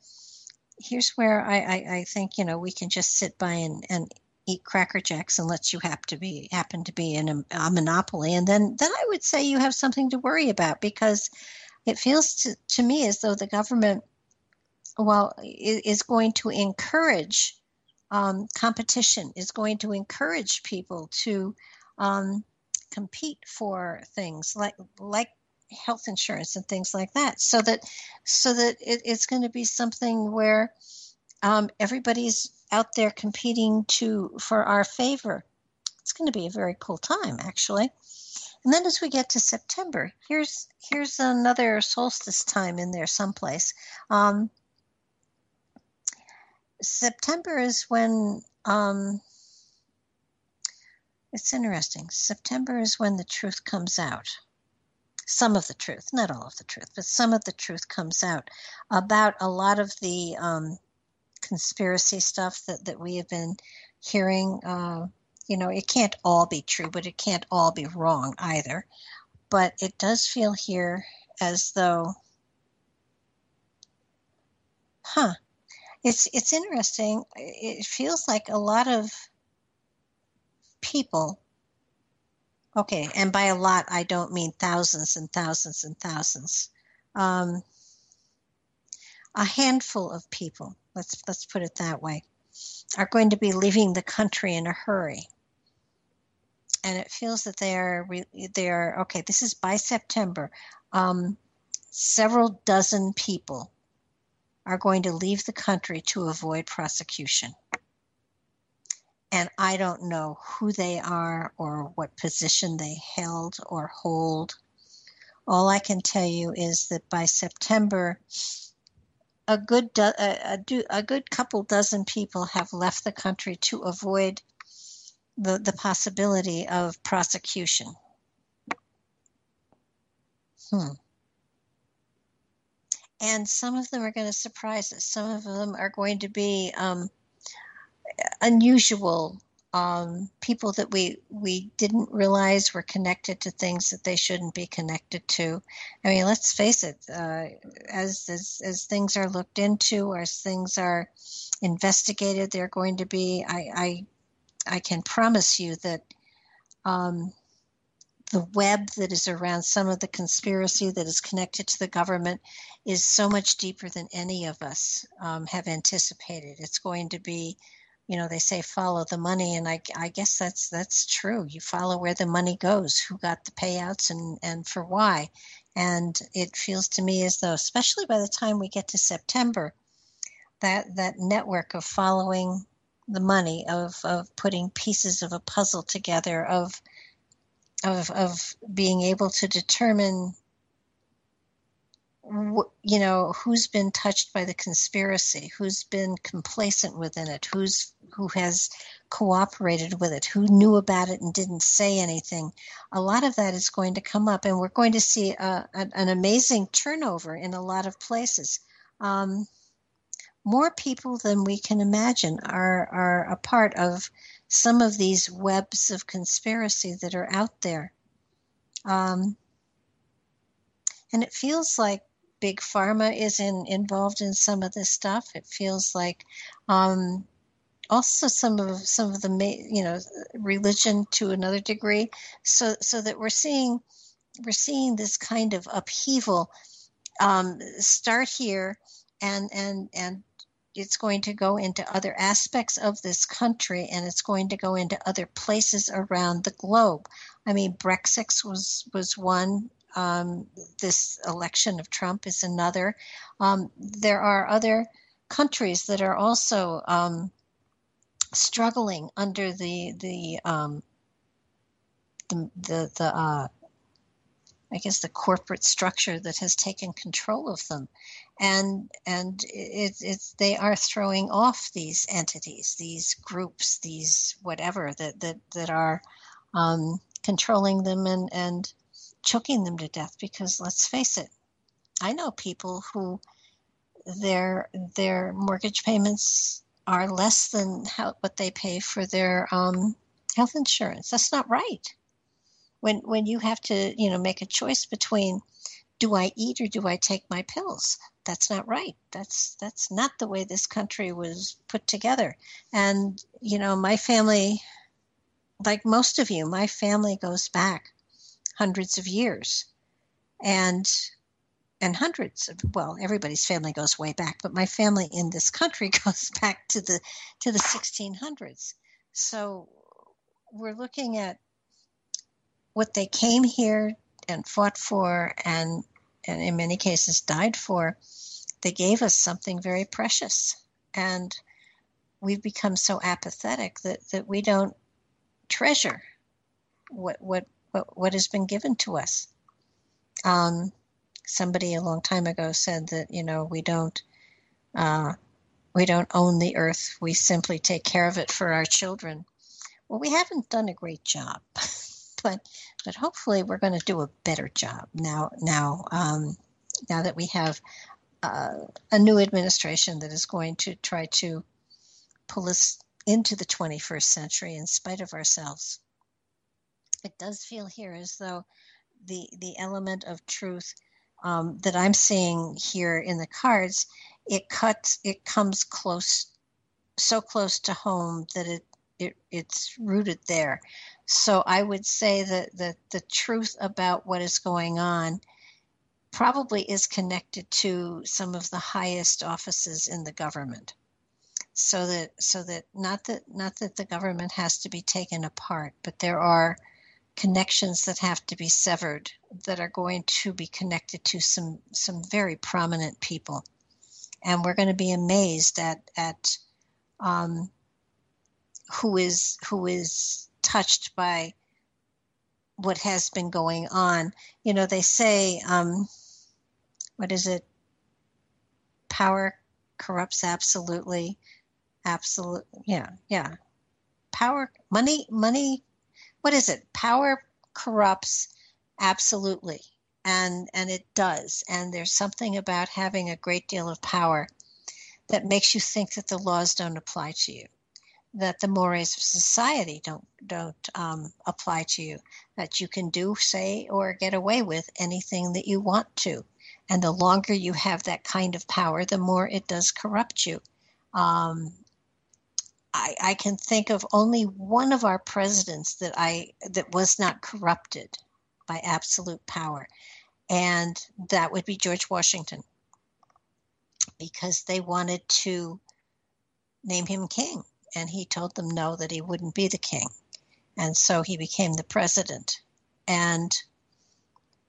here's where I, I, I think you know we can just sit by and. and eat Cracker Jacks unless you have to be, happen to be in a, a monopoly. And then, then I would say you have something to worry about, because it feels to, to me as though the government, well, is going to encourage um, competition, is going to encourage people to um, compete for things like, like health insurance and things like that, so that so that it, it's going to be something where um, everybody's out there competing to for our favor. It's going to be a very cool time, actually. And then as we get to September, here's here's another solstice time in there someplace. Um, September is when um, it's interesting. September is when the truth comes out. Some of the truth, not all of the truth, but some of the truth comes out about a lot of the um, conspiracy stuff that, that we have been hearing. Uh, you know, it can't all be true, but it can't all be wrong either. But it does feel here as though, huh, it's it's interesting. It feels like a lot of people. Okay, and by a lot, I don't mean thousands and thousands and thousands. Um, a handful of people, let's let's put it that way, are going to be leaving the country in a hurry. And it feels that they are, they are okay, this is by September. Um, several dozen people are going to leave the country to avoid prosecution. And I don't know who they are or what position they held or hold. All I can tell you is that by September, a good do- a, a, a good couple dozen people have left the country to avoid the, the possibility of prosecution. Hmm. And some of them are going to surprise us. Some of them are going to be Um, unusual um, people that we, we didn't realize were connected to things that they shouldn't be connected to. I mean, let's face it, uh, as, as as things are looked into, as things are investigated, they're going to be, I, I, I can promise you that um, the web that is around some of the conspiracy that is connected to the government is so much deeper than any of us um, have anticipated. It's going to be, you know, they say follow the money, and I, I guess that's that's true. You follow where the money goes, who got the payouts, and, and for why. And it feels to me as though, especially by the time we get to September, that that network of following the money, of of putting pieces of a puzzle together, of of of being able to determine, you know, who's been touched by the conspiracy, who's been complacent within it, who's who has cooperated with it, who knew about it and didn't say anything. A lot of that is going to come up, and we're going to see a, an, an amazing turnover in a lot of places. Um, more people than we can imagine are, are a part of some of these webs of conspiracy that are out there. Um, and it feels like Big Pharma is in, involved in some of this stuff. It feels like um, also some of some of the you know religion to another degree. So so that we're seeing we're seeing this kind of upheaval um, start here, and and and it's going to go into other aspects of this country, and it's going to go into other places around the globe. I mean, Brexit was was one. Um, this election of Trump is another. Um, there are other countries that are also um, struggling under the the um, the the, the uh, I guess the corporate structure that has taken control of them, and and it, it's they are throwing off these entities, these groups, these whatever that that that are um, controlling them and and. choking them to death, because let's face it, I know people who their their mortgage payments are less than how, what they pay for their um, health insurance. That's not right. When when you have to you know make a choice between do I eat or do I take my pills? That's not right. That's that's not the way this country was put together. And you know my family, like most of you, my family goes back hundreds of years, and and hundreds of, well, everybody's family goes way back, but my family in this country goes back to the to the sixteen hundreds. So we're looking at what they came here and fought for and, and in many cases died for, they gave us something very precious. And we've become so apathetic that, that we don't treasure what what what, what has been given to us. Um, somebody a long time ago said that, you know, we don't uh, we don't own the earth. We simply take care of it for our children. Well, we haven't done a great job, but but hopefully we're going to do a better job now. Now, um, now that we have uh, a new administration that is going to try to pull us into the twenty-first century in spite of ourselves. It does feel here as though the the element of truth um, that I'm seeing here in the cards, it cuts, it comes close, so close to home that it, it it's rooted there. So I would say that, that the truth about what is going on probably is connected to some of the highest offices in the government. So that, so that not that not that the government has to be taken apart, but there are connections that have to be severed that are going to be connected to some some very prominent people, and we're going to be amazed at at um, who is who is touched by what has been going on. You know, they say, um, what is it? Power corrupts absolutely. Absolute, yeah, yeah. Power, money, money. What is it? Power corrupts absolutely, and and it does. And there's something about having a great deal of power that makes you think that the laws don't apply to you, that the mores of society don't don't um, apply to you, that you can do, say, or get away with anything that you want to. And the longer you have that kind of power, the more it does corrupt you. Um, I, I can think of only one of our presidents that I that was not corrupted by absolute power, and that would be George Washington, because they wanted to name him king, and he told them no, that he wouldn't be the king, and so he became the president, and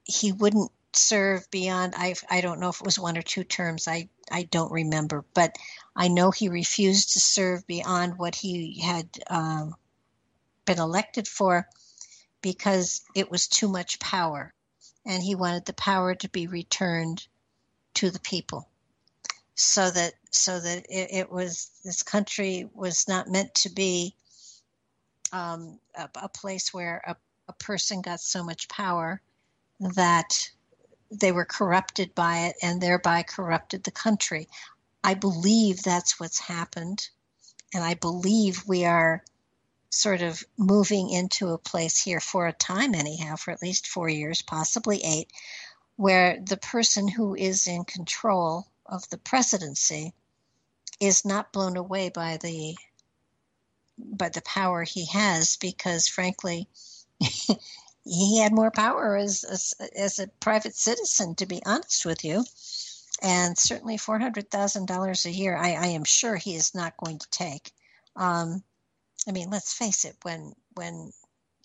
he wouldn't serve beyond, I I don't know if it was one or two terms, I, I don't remember, but I know he refused to serve beyond what he had um, been elected for because it was too much power, and he wanted the power to be returned to the people, so that so that it, it was, this country was not meant to be um, a, a place where a, a person got so much power that they were corrupted by it and thereby corrupted the country. I believe that's what's happened, and I believe we are sort of moving into a place here for a time anyhow, for at least four years, possibly eight, where the person who is in control of the presidency is not blown away by the by the power he has, because frankly, he had more power as, as as a private citizen, to be honest with you. And certainly four hundred thousand dollars a year, I, I am sure he is not going to take. Um, I mean, let's face it, when when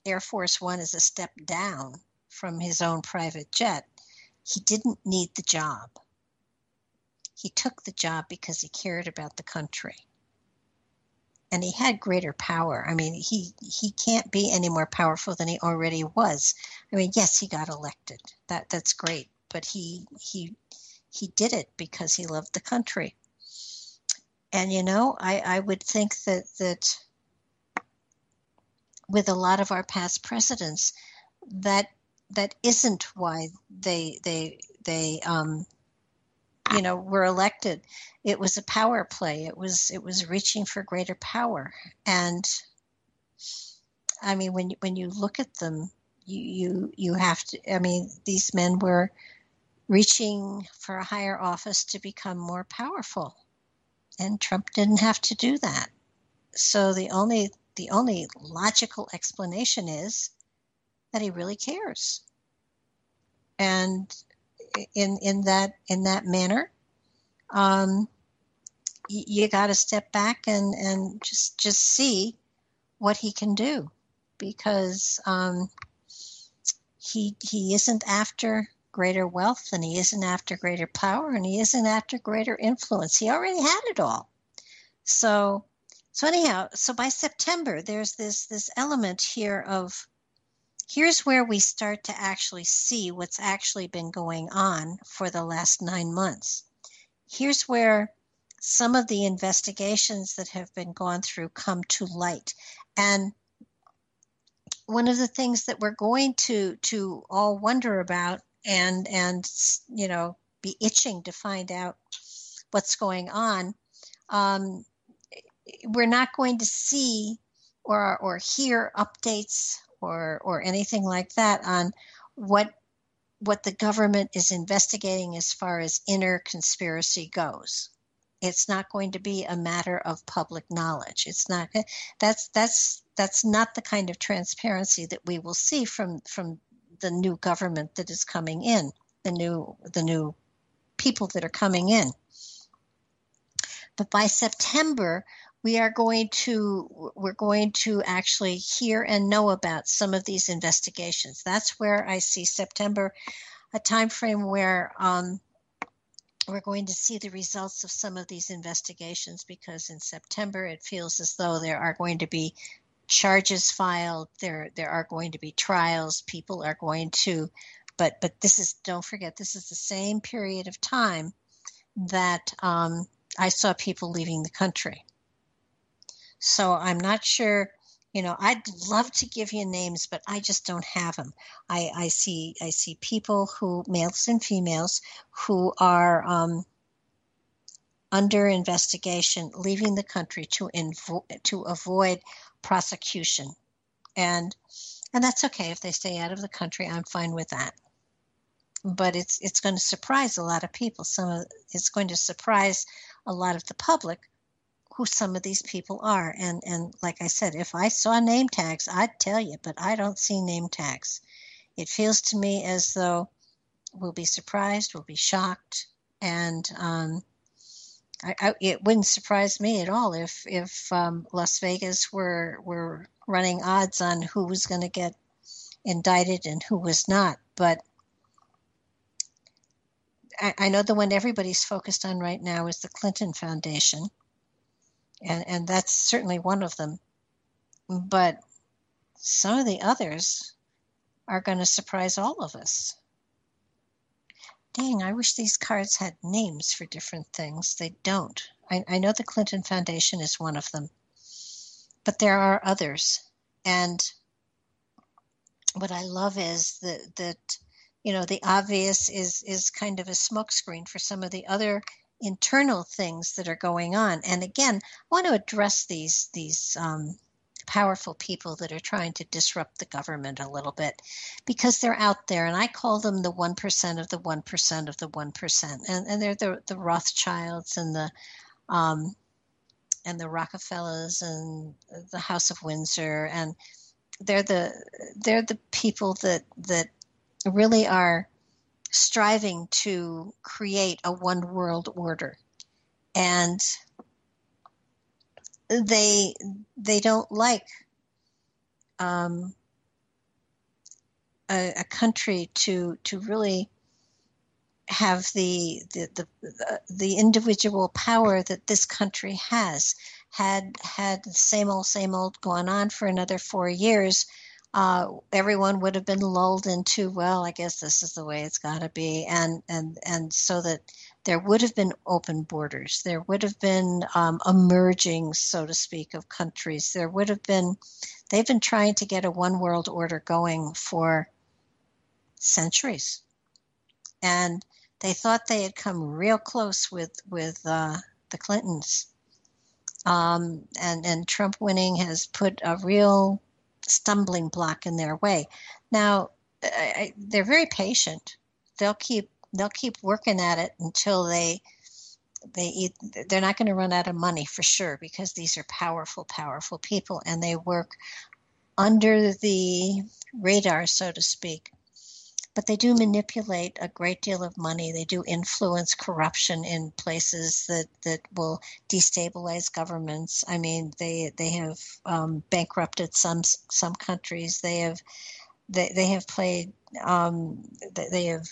Air Force One is a step down from his own private jet, he didn't need the job. He took the job because he cared about the country. And he had greater power. I mean, he, he can't be any more powerful than he already was. I mean, yes, he got elected. That that's great. But he he... He did it because he loved the country. And, you know, I, I would think that that with a lot of our past presidents, that that isn't why they they they um you know were elected. It was a power play. It was it was reaching for greater power. And I mean, when when you look at them, you you, you have to. I mean, these men were reaching for a higher office to become more powerful. And Trump didn't have to do that. So the only the only logical explanation is that he really cares. And in in that in that manner, um, you, you got to step back and, and just just see what he can do, because um, he he isn't after greater wealth, and he isn't after greater power, and he isn't after greater influence. He already had it all. So so anyhow, so by September, there's this this element here of, here's where we start to actually see what's actually been going on for the last nine months. Here's where some of the investigations that have been gone through come to light. And one of the things that we're going to to all wonder about and, and you know, be itching to find out what's going on, um, we're not going to see or or hear updates or or anything like that on what what the government is investigating as far as inner conspiracy goes. It's not going to be a matter of public knowledge. It's not that's that's that's not the kind of transparency that we will see from from the new government that is coming in, the new the new people that are coming in. But by September, we are going to we're going to actually hear and know about some of these investigations. That's where I see September, a time frame where um, we're going to see the results of some of these investigations, because in September it feels as though there are going to be charges filed, there there are going to be trials, people are going to, but but this is don't forget this is the same period of time that um, I saw people leaving the country. So I'm not sure, you know, I'd love to give you names, but I just don't have them. I, I see I see people who, males and females, who are um, under investigation, leaving the country to invo- to avoid prosecution. And and that's okay if they stay out of the country. I'm fine with that. But it's it's going to surprise a lot of people. Some of, it's going to surprise a lot of the public who some of these people are. And and like I said, if I saw name tags, I'd tell you, but I don't see name tags. It feels to me as though we'll be surprised, we'll be shocked, and um, I, I, it wouldn't surprise me at all if if um, Las Vegas were, were running odds on who was going to get indicted and who was not. But I, I know the one everybody's focused on right now is the Clinton Foundation. And, and that's certainly one of them. But some of the others are going to surprise all of us. Dang, I wish these cards had names for different things. They don't. I, I know the Clinton Foundation is one of them. But there are others. And what I love is that, that you know, the obvious is, is kind of a smokescreen for some of the other internal things that are going on. And again, I want to address these these um, powerful people that are trying to disrupt the government a little bit, because they're out there, and I call them the one percent of the one percent of the one percent. And, and they're the, the Rothschilds and the um, and the Rockefellers and the House of Windsor, and they're the they're the people that that really are striving to create a one world order, and they they don't like um, a, a country to to really have the the, the the individual power that this country has had had the same old same old going on for another four years. Uh, everyone would have been lulled into, well, I guess this is the way it's got to be, and, and and so that there would have been open borders, there would have been um, a merging, so to speak, of countries. There would have been, they've been trying to get a one world order going for centuries, and they thought they had come real close with with uh, the Clintons, um, and and Trump winning has put a real stumbling block in their way. Now, I, I, they're very patient. They'll keep they'll keep working at it until they they eat, they're not going to run out of money for sure, because these are powerful, powerful people, and they work under the radar, so to speak. But they do manipulate a great deal of money. They do influence corruption in places that, that will destabilize governments. I mean, they they have um, bankrupted some some countries. They have they, they have played um, they have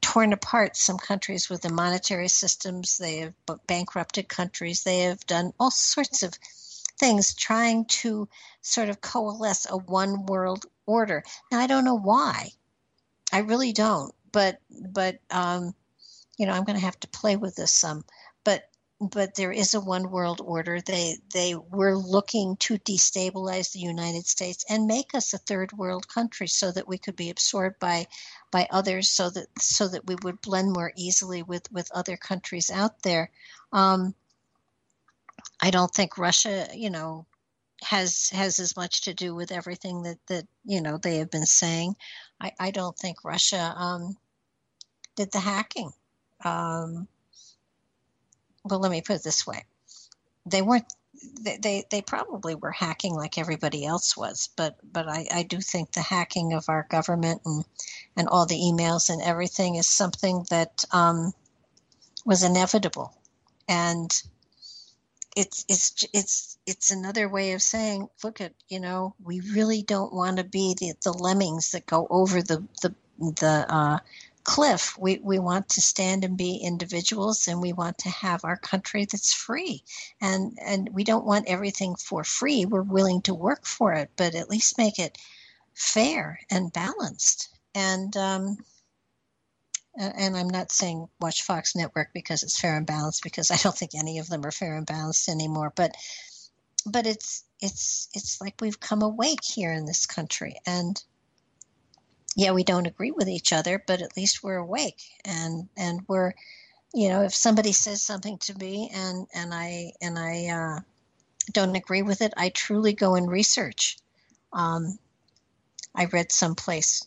torn apart some countries with the monetary systems. They have bankrupted countries. They have done all sorts of things trying to sort of coalesce a one world order. Now, I don't know why. I really don't. But, but um, you know, I'm going to have to play with this some. But but there is a one world order. They they were looking to destabilize the United States and make us a third world country so that we could be absorbed by by others, so that so that we would blend more easily with, with other countries out there. Um, I don't think Russia, you know, has has as much to do with everything that, that you know, they have been saying. I, I don't think Russia um, did the hacking. Um, well, let me put it this way. They weren't, they, they, they probably were hacking like everybody else was, but, but I, I do think the hacking of our government and, and all the emails and everything is something that um, was inevitable. And It's it's it's it's another way of saying, look at, you know, we really don't want to be the, the lemmings that go over the the the uh, cliff. We we want to stand and be individuals, and we want to have our country that's free. And and we don't want everything for free. We're willing to work for it, but at least make it fair and balanced. And um, And I'm not saying watch Fox Network because it's fair and balanced, because I don't think any of them are fair and balanced anymore. But but it's it's it's like we've come awake here in this country. And, yeah, we don't agree with each other, but at least we're awake. And and we're, you know, if somebody says something to me and, and I, and I uh, don't agree with it, I truly go and research. Um, I read someplace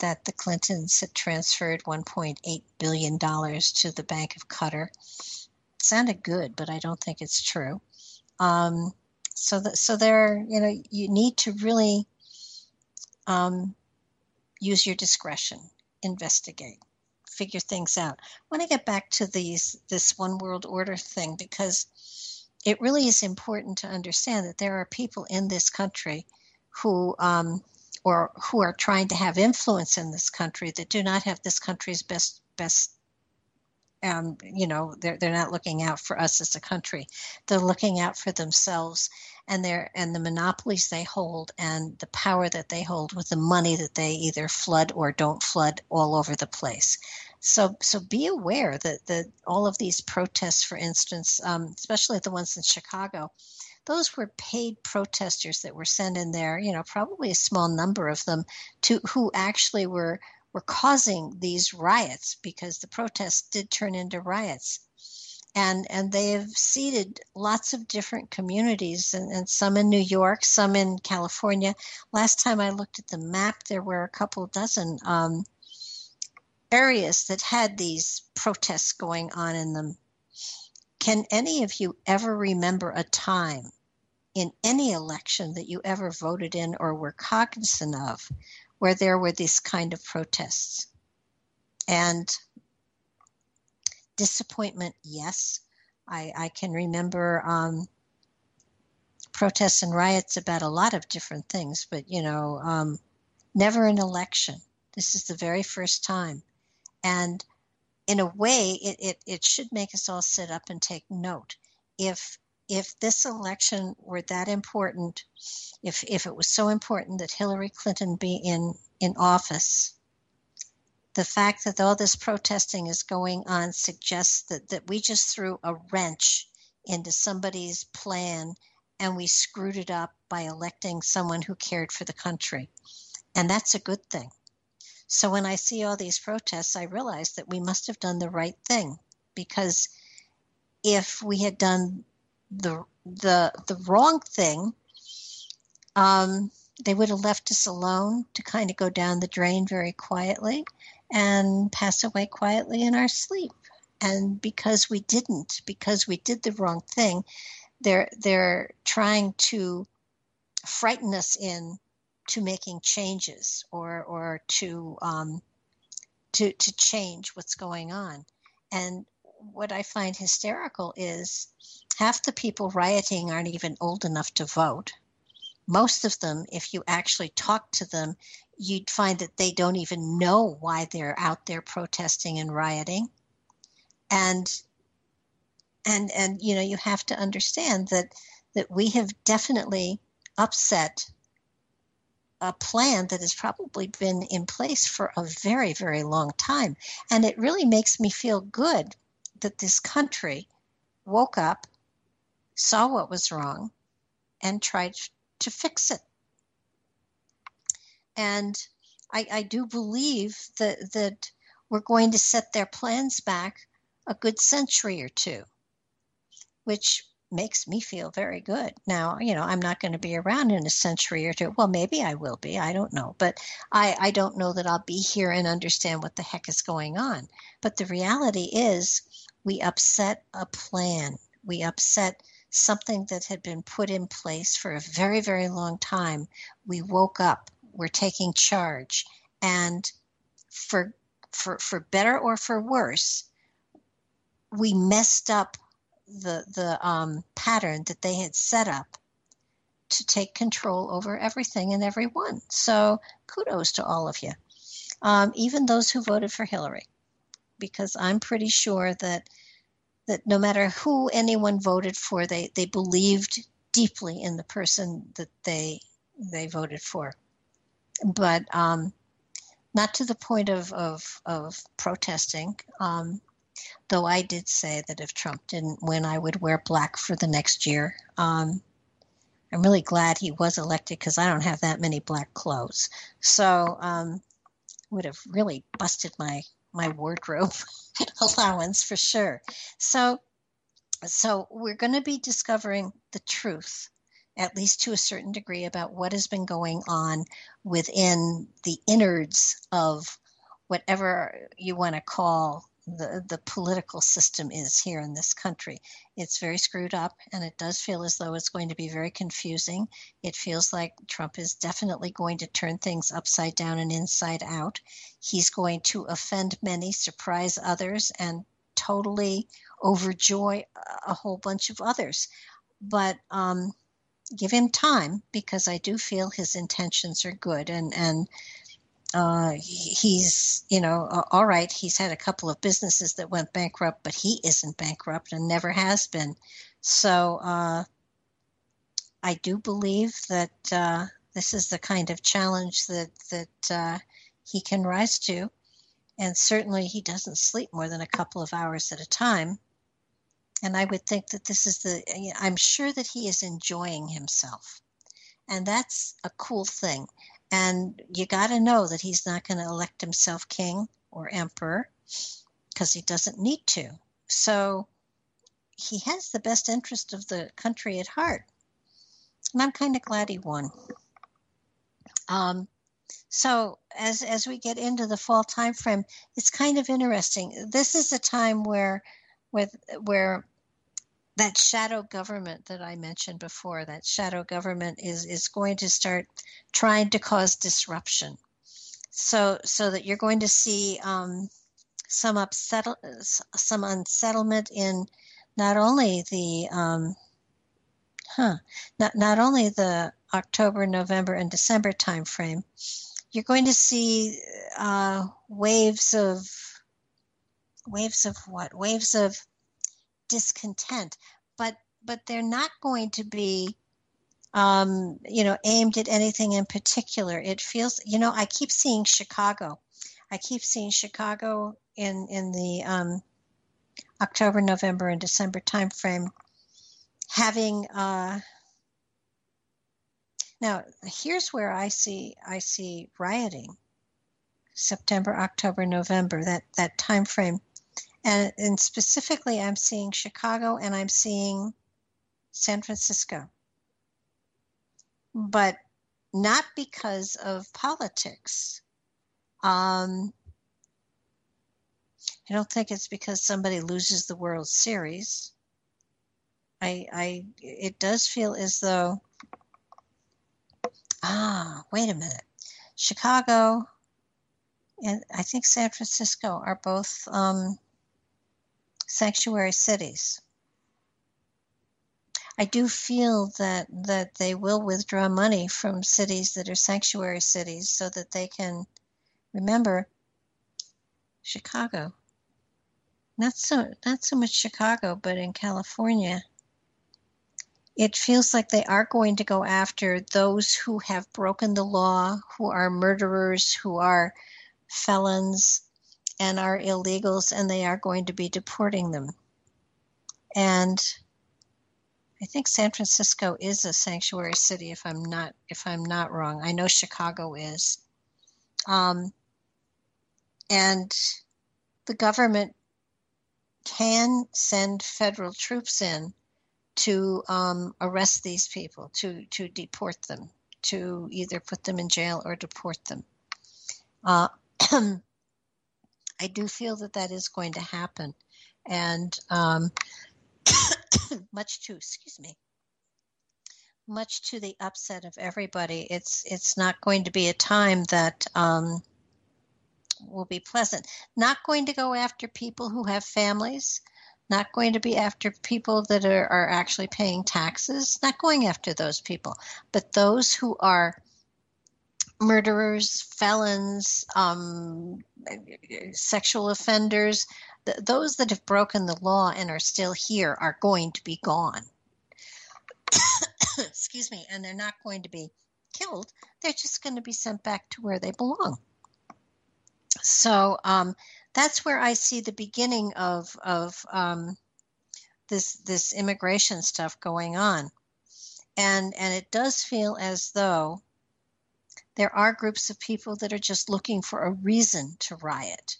that the Clintons had transferred one point eight billion dollars to the Bank of Qatar. It sounded good, but I don't think it's true. Um, so, that, so there, you know, you need to really um, use your discretion, investigate, figure things out. I want to get back to these this one world order thing, because it really is important to understand that there are people in this country who. Um, or who are trying to have influence in this country that do not have this country's best, best. Um, you know, they're, they're not looking out for us as a country. They're looking out for themselves and their, and the monopolies they hold and the power that they hold with the money that they either flood or don't flood all over the place. So, so be aware that the, all of these protests, for instance, um, especially the ones in Chicago, those were paid protesters that were sent in there, you know, probably a small number of them, to who actually were were causing these riots, because the protests did turn into riots. And and they have seeded lots of different communities, and, and some in New York, some in California. Last time I looked at the map, there were a couple dozen um, areas that had these protests going on in them. Can any of you ever remember a time in any election that you ever voted in or were cognizant of where there were these kind of protests? And disappointment, yes. I, I can remember um, protests and riots about a lot of different things, but, you know, um, never an election. This is the very first time. And in a way, it, it, it should make us all sit up and take note. If if this election were that important, if if it was so important that Hillary Clinton be in, in office, the fact that all this protesting is going on suggests that, that we just threw a wrench into somebody's plan and we screwed it up by electing someone who cared for the country. And that's a good thing. So when I see all these protests, I realize that we must have done the right thing, because if we had done the the the wrong thing, um, they would have left us alone to kind of go down the drain very quietly and pass away quietly in our sleep. And because we didn't, because we did the wrong thing, they're they're trying to frighten us in to making changes or or to um, to to change what's going on. And what I find hysterical is half the people rioting aren't even old enough to vote. most of them, if you actually talk to them, you'd find that they don't even know why they're out there protesting and rioting. And, and, and, you know, you have to understand that, that we have definitely upset a plan that has probably been in place for a very, very long time. And it really makes me feel good that this country woke up, saw what was wrong, and tried to fix it. And I, I do believe that, that we're going to set their plans back a good century or two, which makes me feel very good. Now, you know, I'm not going to be around in a century or two. Well, maybe I will be. I don't know. But I, I don't know that I'll be here and understand what the heck is going on. But the reality is we upset a plan. We upset something that had been put in place for a very, very long time. We woke up. We're taking charge. And for for for better or for worse, we messed up the the um, pattern that they had set up to take control over everything and everyone. So kudos to all of you, um, even those who voted for Hillary, because I'm pretty sure that that no matter who anyone voted for, they, they believed deeply in the person that they they voted for. But um, not to the point of, of, of protesting, um, though I did say that if Trump didn't win, I would wear black for the next year. Um, I'm really glad he was elected because I don't have that many black clothes. So um would have really busted my, my wardrobe allowance for sure. So, so we're going to be discovering the truth, at least to a certain degree, about what has been going on within the innards of whatever you want to call the, the political system is here in this country. It's very screwed up, and it does feel as though it's going to be very confusing. It feels like Trump is definitely going to turn things upside down and inside out. He's going to offend many, surprise others, and totally overjoy a whole bunch of others. But um, give him time, because I do feel his intentions are good, and and Uh, he's, you know, uh, all right, he's had a couple of businesses that went bankrupt, but he isn't bankrupt and never has been. So uh, I do believe that uh, this is the kind of challenge that, that uh, he can rise to. And certainly he doesn't sleep more than a couple of hours at a time. And I would think that this is the, I'm sure that he is enjoying himself. And that's a cool thing. And you got to know that he's not going to elect himself king or emperor, because he doesn't need to. So he has the best interest of the country at heart. And I'm kind of glad he won. Um, so as as we get into the fall time frame, it's kind of interesting. This is a time where with where that shadow government that I mentioned before, that shadow government is, is going to start trying to cause disruption. So so that you're going to see um, some upset, some unsettlement in not only the um, huh, not not only the October, November, and December time frame. You're going to see uh, waves of waves of what? Waves of discontent, but but they're not going to be um you know aimed at anything in particular. It feels, you know I keep seeing Chicago I keep seeing Chicago in in the um October, November, and December time frame having uh now here's where I see I see rioting. September, October, November, that that time frame. And, and specifically, I'm seeing Chicago and I'm seeing San Francisco. But not because of politics. Um, I don't think it's because somebody loses the World Series. I, I, it does feel as though, ah, wait a minute. Chicago and I think San Francisco are both... Um, sanctuary cities. I do feel that that they will withdraw money from cities that are sanctuary cities so that they can, remember, Chicago. Not so, not so much Chicago, but in California, it feels like they are going to go after those who have broken the law, who are murderers, who are felons, and are illegals, and they are going to be deporting them. And I think San Francisco is a sanctuary city, if I'm not if I'm not wrong. I know Chicago is, um, and the government can send federal troops in to um, arrest these people, to, to deport them, to either put them in jail or deport them. Uh, I do feel that that is going to happen, and um, much to excuse me, much to the upset of everybody. It's it's not going to be a time that. Um, will be pleasant. Not going to go after people who have families, not going to be after people that are, are actually paying taxes, not going after those people, but those who are murderers, felons, um, sexual offenders, th- those that have broken the law and are still here are going to be gone. Excuse me. And they're not going to be killed. They're just going to be sent back to where they belong. So um, that's where I see the beginning of of um, this this immigration stuff going on, and and it does feel as though there are groups of people that are just looking for a reason to riot,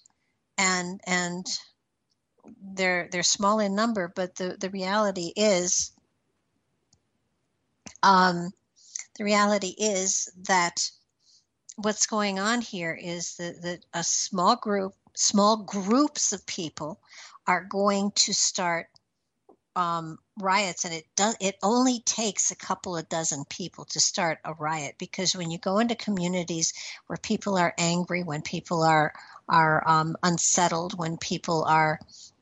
and and they're they're small in number, but the, the reality is, um, the reality is that. What's going on here is that, that a small group, small groups of people are going to start um, riots, and it does. It only takes a couple of dozen people to start a riot, because when you go into communities where people are angry, when people are are um, unsettled, when people are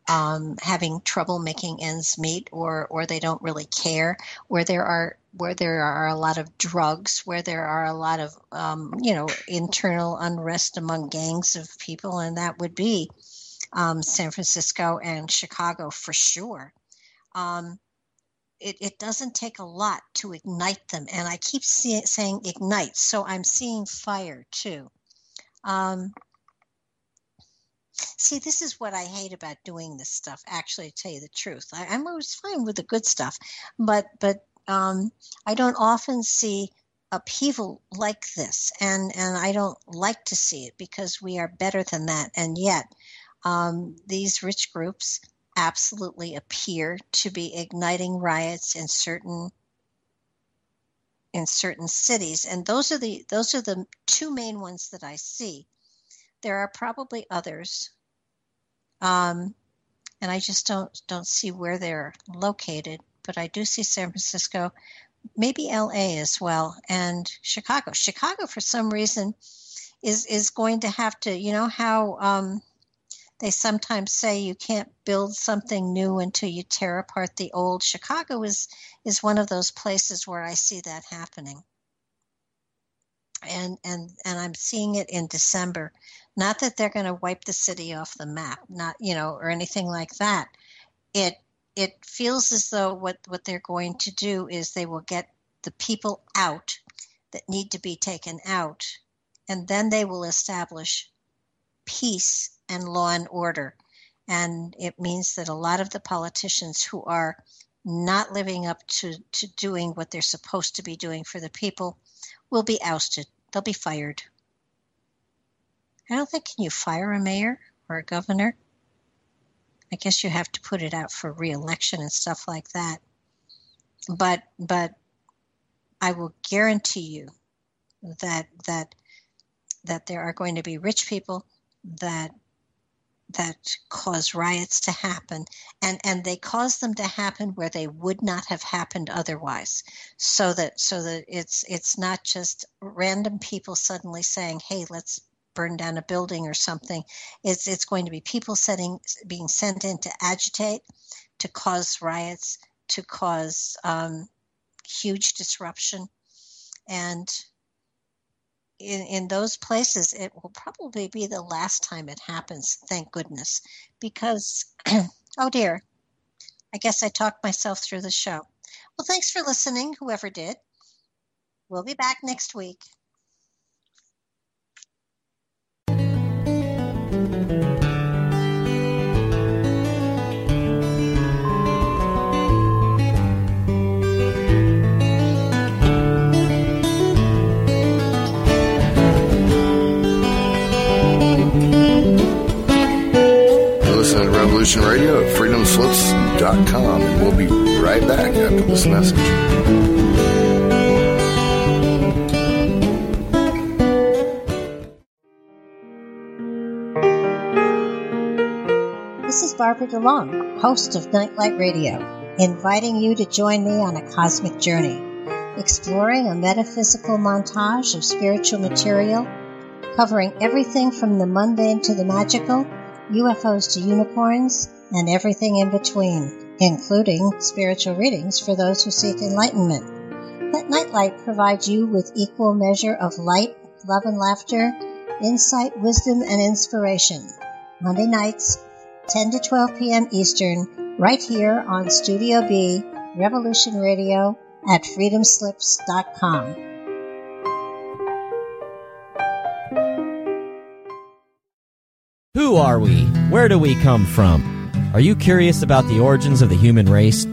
um, having trouble making ends meet, or or they don't really care, where there are. where there are a lot of drugs, where there are a lot of, um, you know, internal unrest among gangs of people, and that would be um, San Francisco and Chicago for sure. Um, it, it doesn't take a lot to ignite them, and I keep see, saying ignite, so I'm seeing fire too. Um, see, this is what I hate about doing this stuff, actually, to tell you the truth. I, I'm always fine with the good stuff, but but Um, I don't often see upheaval like this, and, and I don't like to see it, because we are better than that. And yet um, these rich groups absolutely appear to be igniting riots in certain in certain cities, and those are the those are the two main ones that I see. There are probably others, um, and I just don't don't see where they're located. But I do see San Francisco, maybe L A as well, and Chicago. Chicago, for some reason, is is going to have to, you know how um, they sometimes say you can't build something new until you tear apart the old. Chicago is, is one of those places where I see that happening. And, and, and I'm seeing it in December. Not that they're going to wipe the city off the map, not, you know, or anything like that. It It feels as though what, what they're going to do is they will get the people out that need to be taken out, and then they will establish peace and law and order. And it means that a lot of the politicians who are not living up to, to doing what they're supposed to be doing for the people will be ousted. They'll be fired. I don't think, can you fire a mayor or a governor? I guess you have to put it out for re-election and stuff like that. But but I will guarantee you that that that there are going to be rich people that that cause riots to happen, and, and they cause them to happen where they would not have happened otherwise. So that so that it's it's not just random people suddenly saying, "Hey, let's burn down a building or something." It's it's going to be people setting, being sent in to agitate, to cause riots, to cause um, huge disruption. And in, in those places, it will probably be the last time it happens, thank goodness, because, oh dear, I guess I talked myself through the show. Well, thanks for listening, whoever did. We'll be back next week. Listen to Revolution Radio at freedom slips dot com, and we'll be right back after this message. This is Barbara DeLong, host of Nightlight Radio, inviting you to join me on a cosmic journey, exploring a metaphysical montage of spiritual material, covering everything from the mundane to the magical, U F Os to unicorns, and everything in between, including spiritual readings for those who seek enlightenment. Let Nightlight provide you with equal measure of light, love and laughter, insight, wisdom, and inspiration. Monday nights, ten to twelve p.m. Eastern, right here on Studio B, Revolution Radio at freedom slips dot com. Who are we? Where do we come from? Are you curious about the origins of the human race?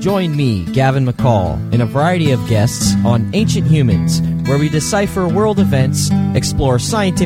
Join me, Gavin McCall, and a variety of guests on Ancient Humans, where we decipher world events, explore scientific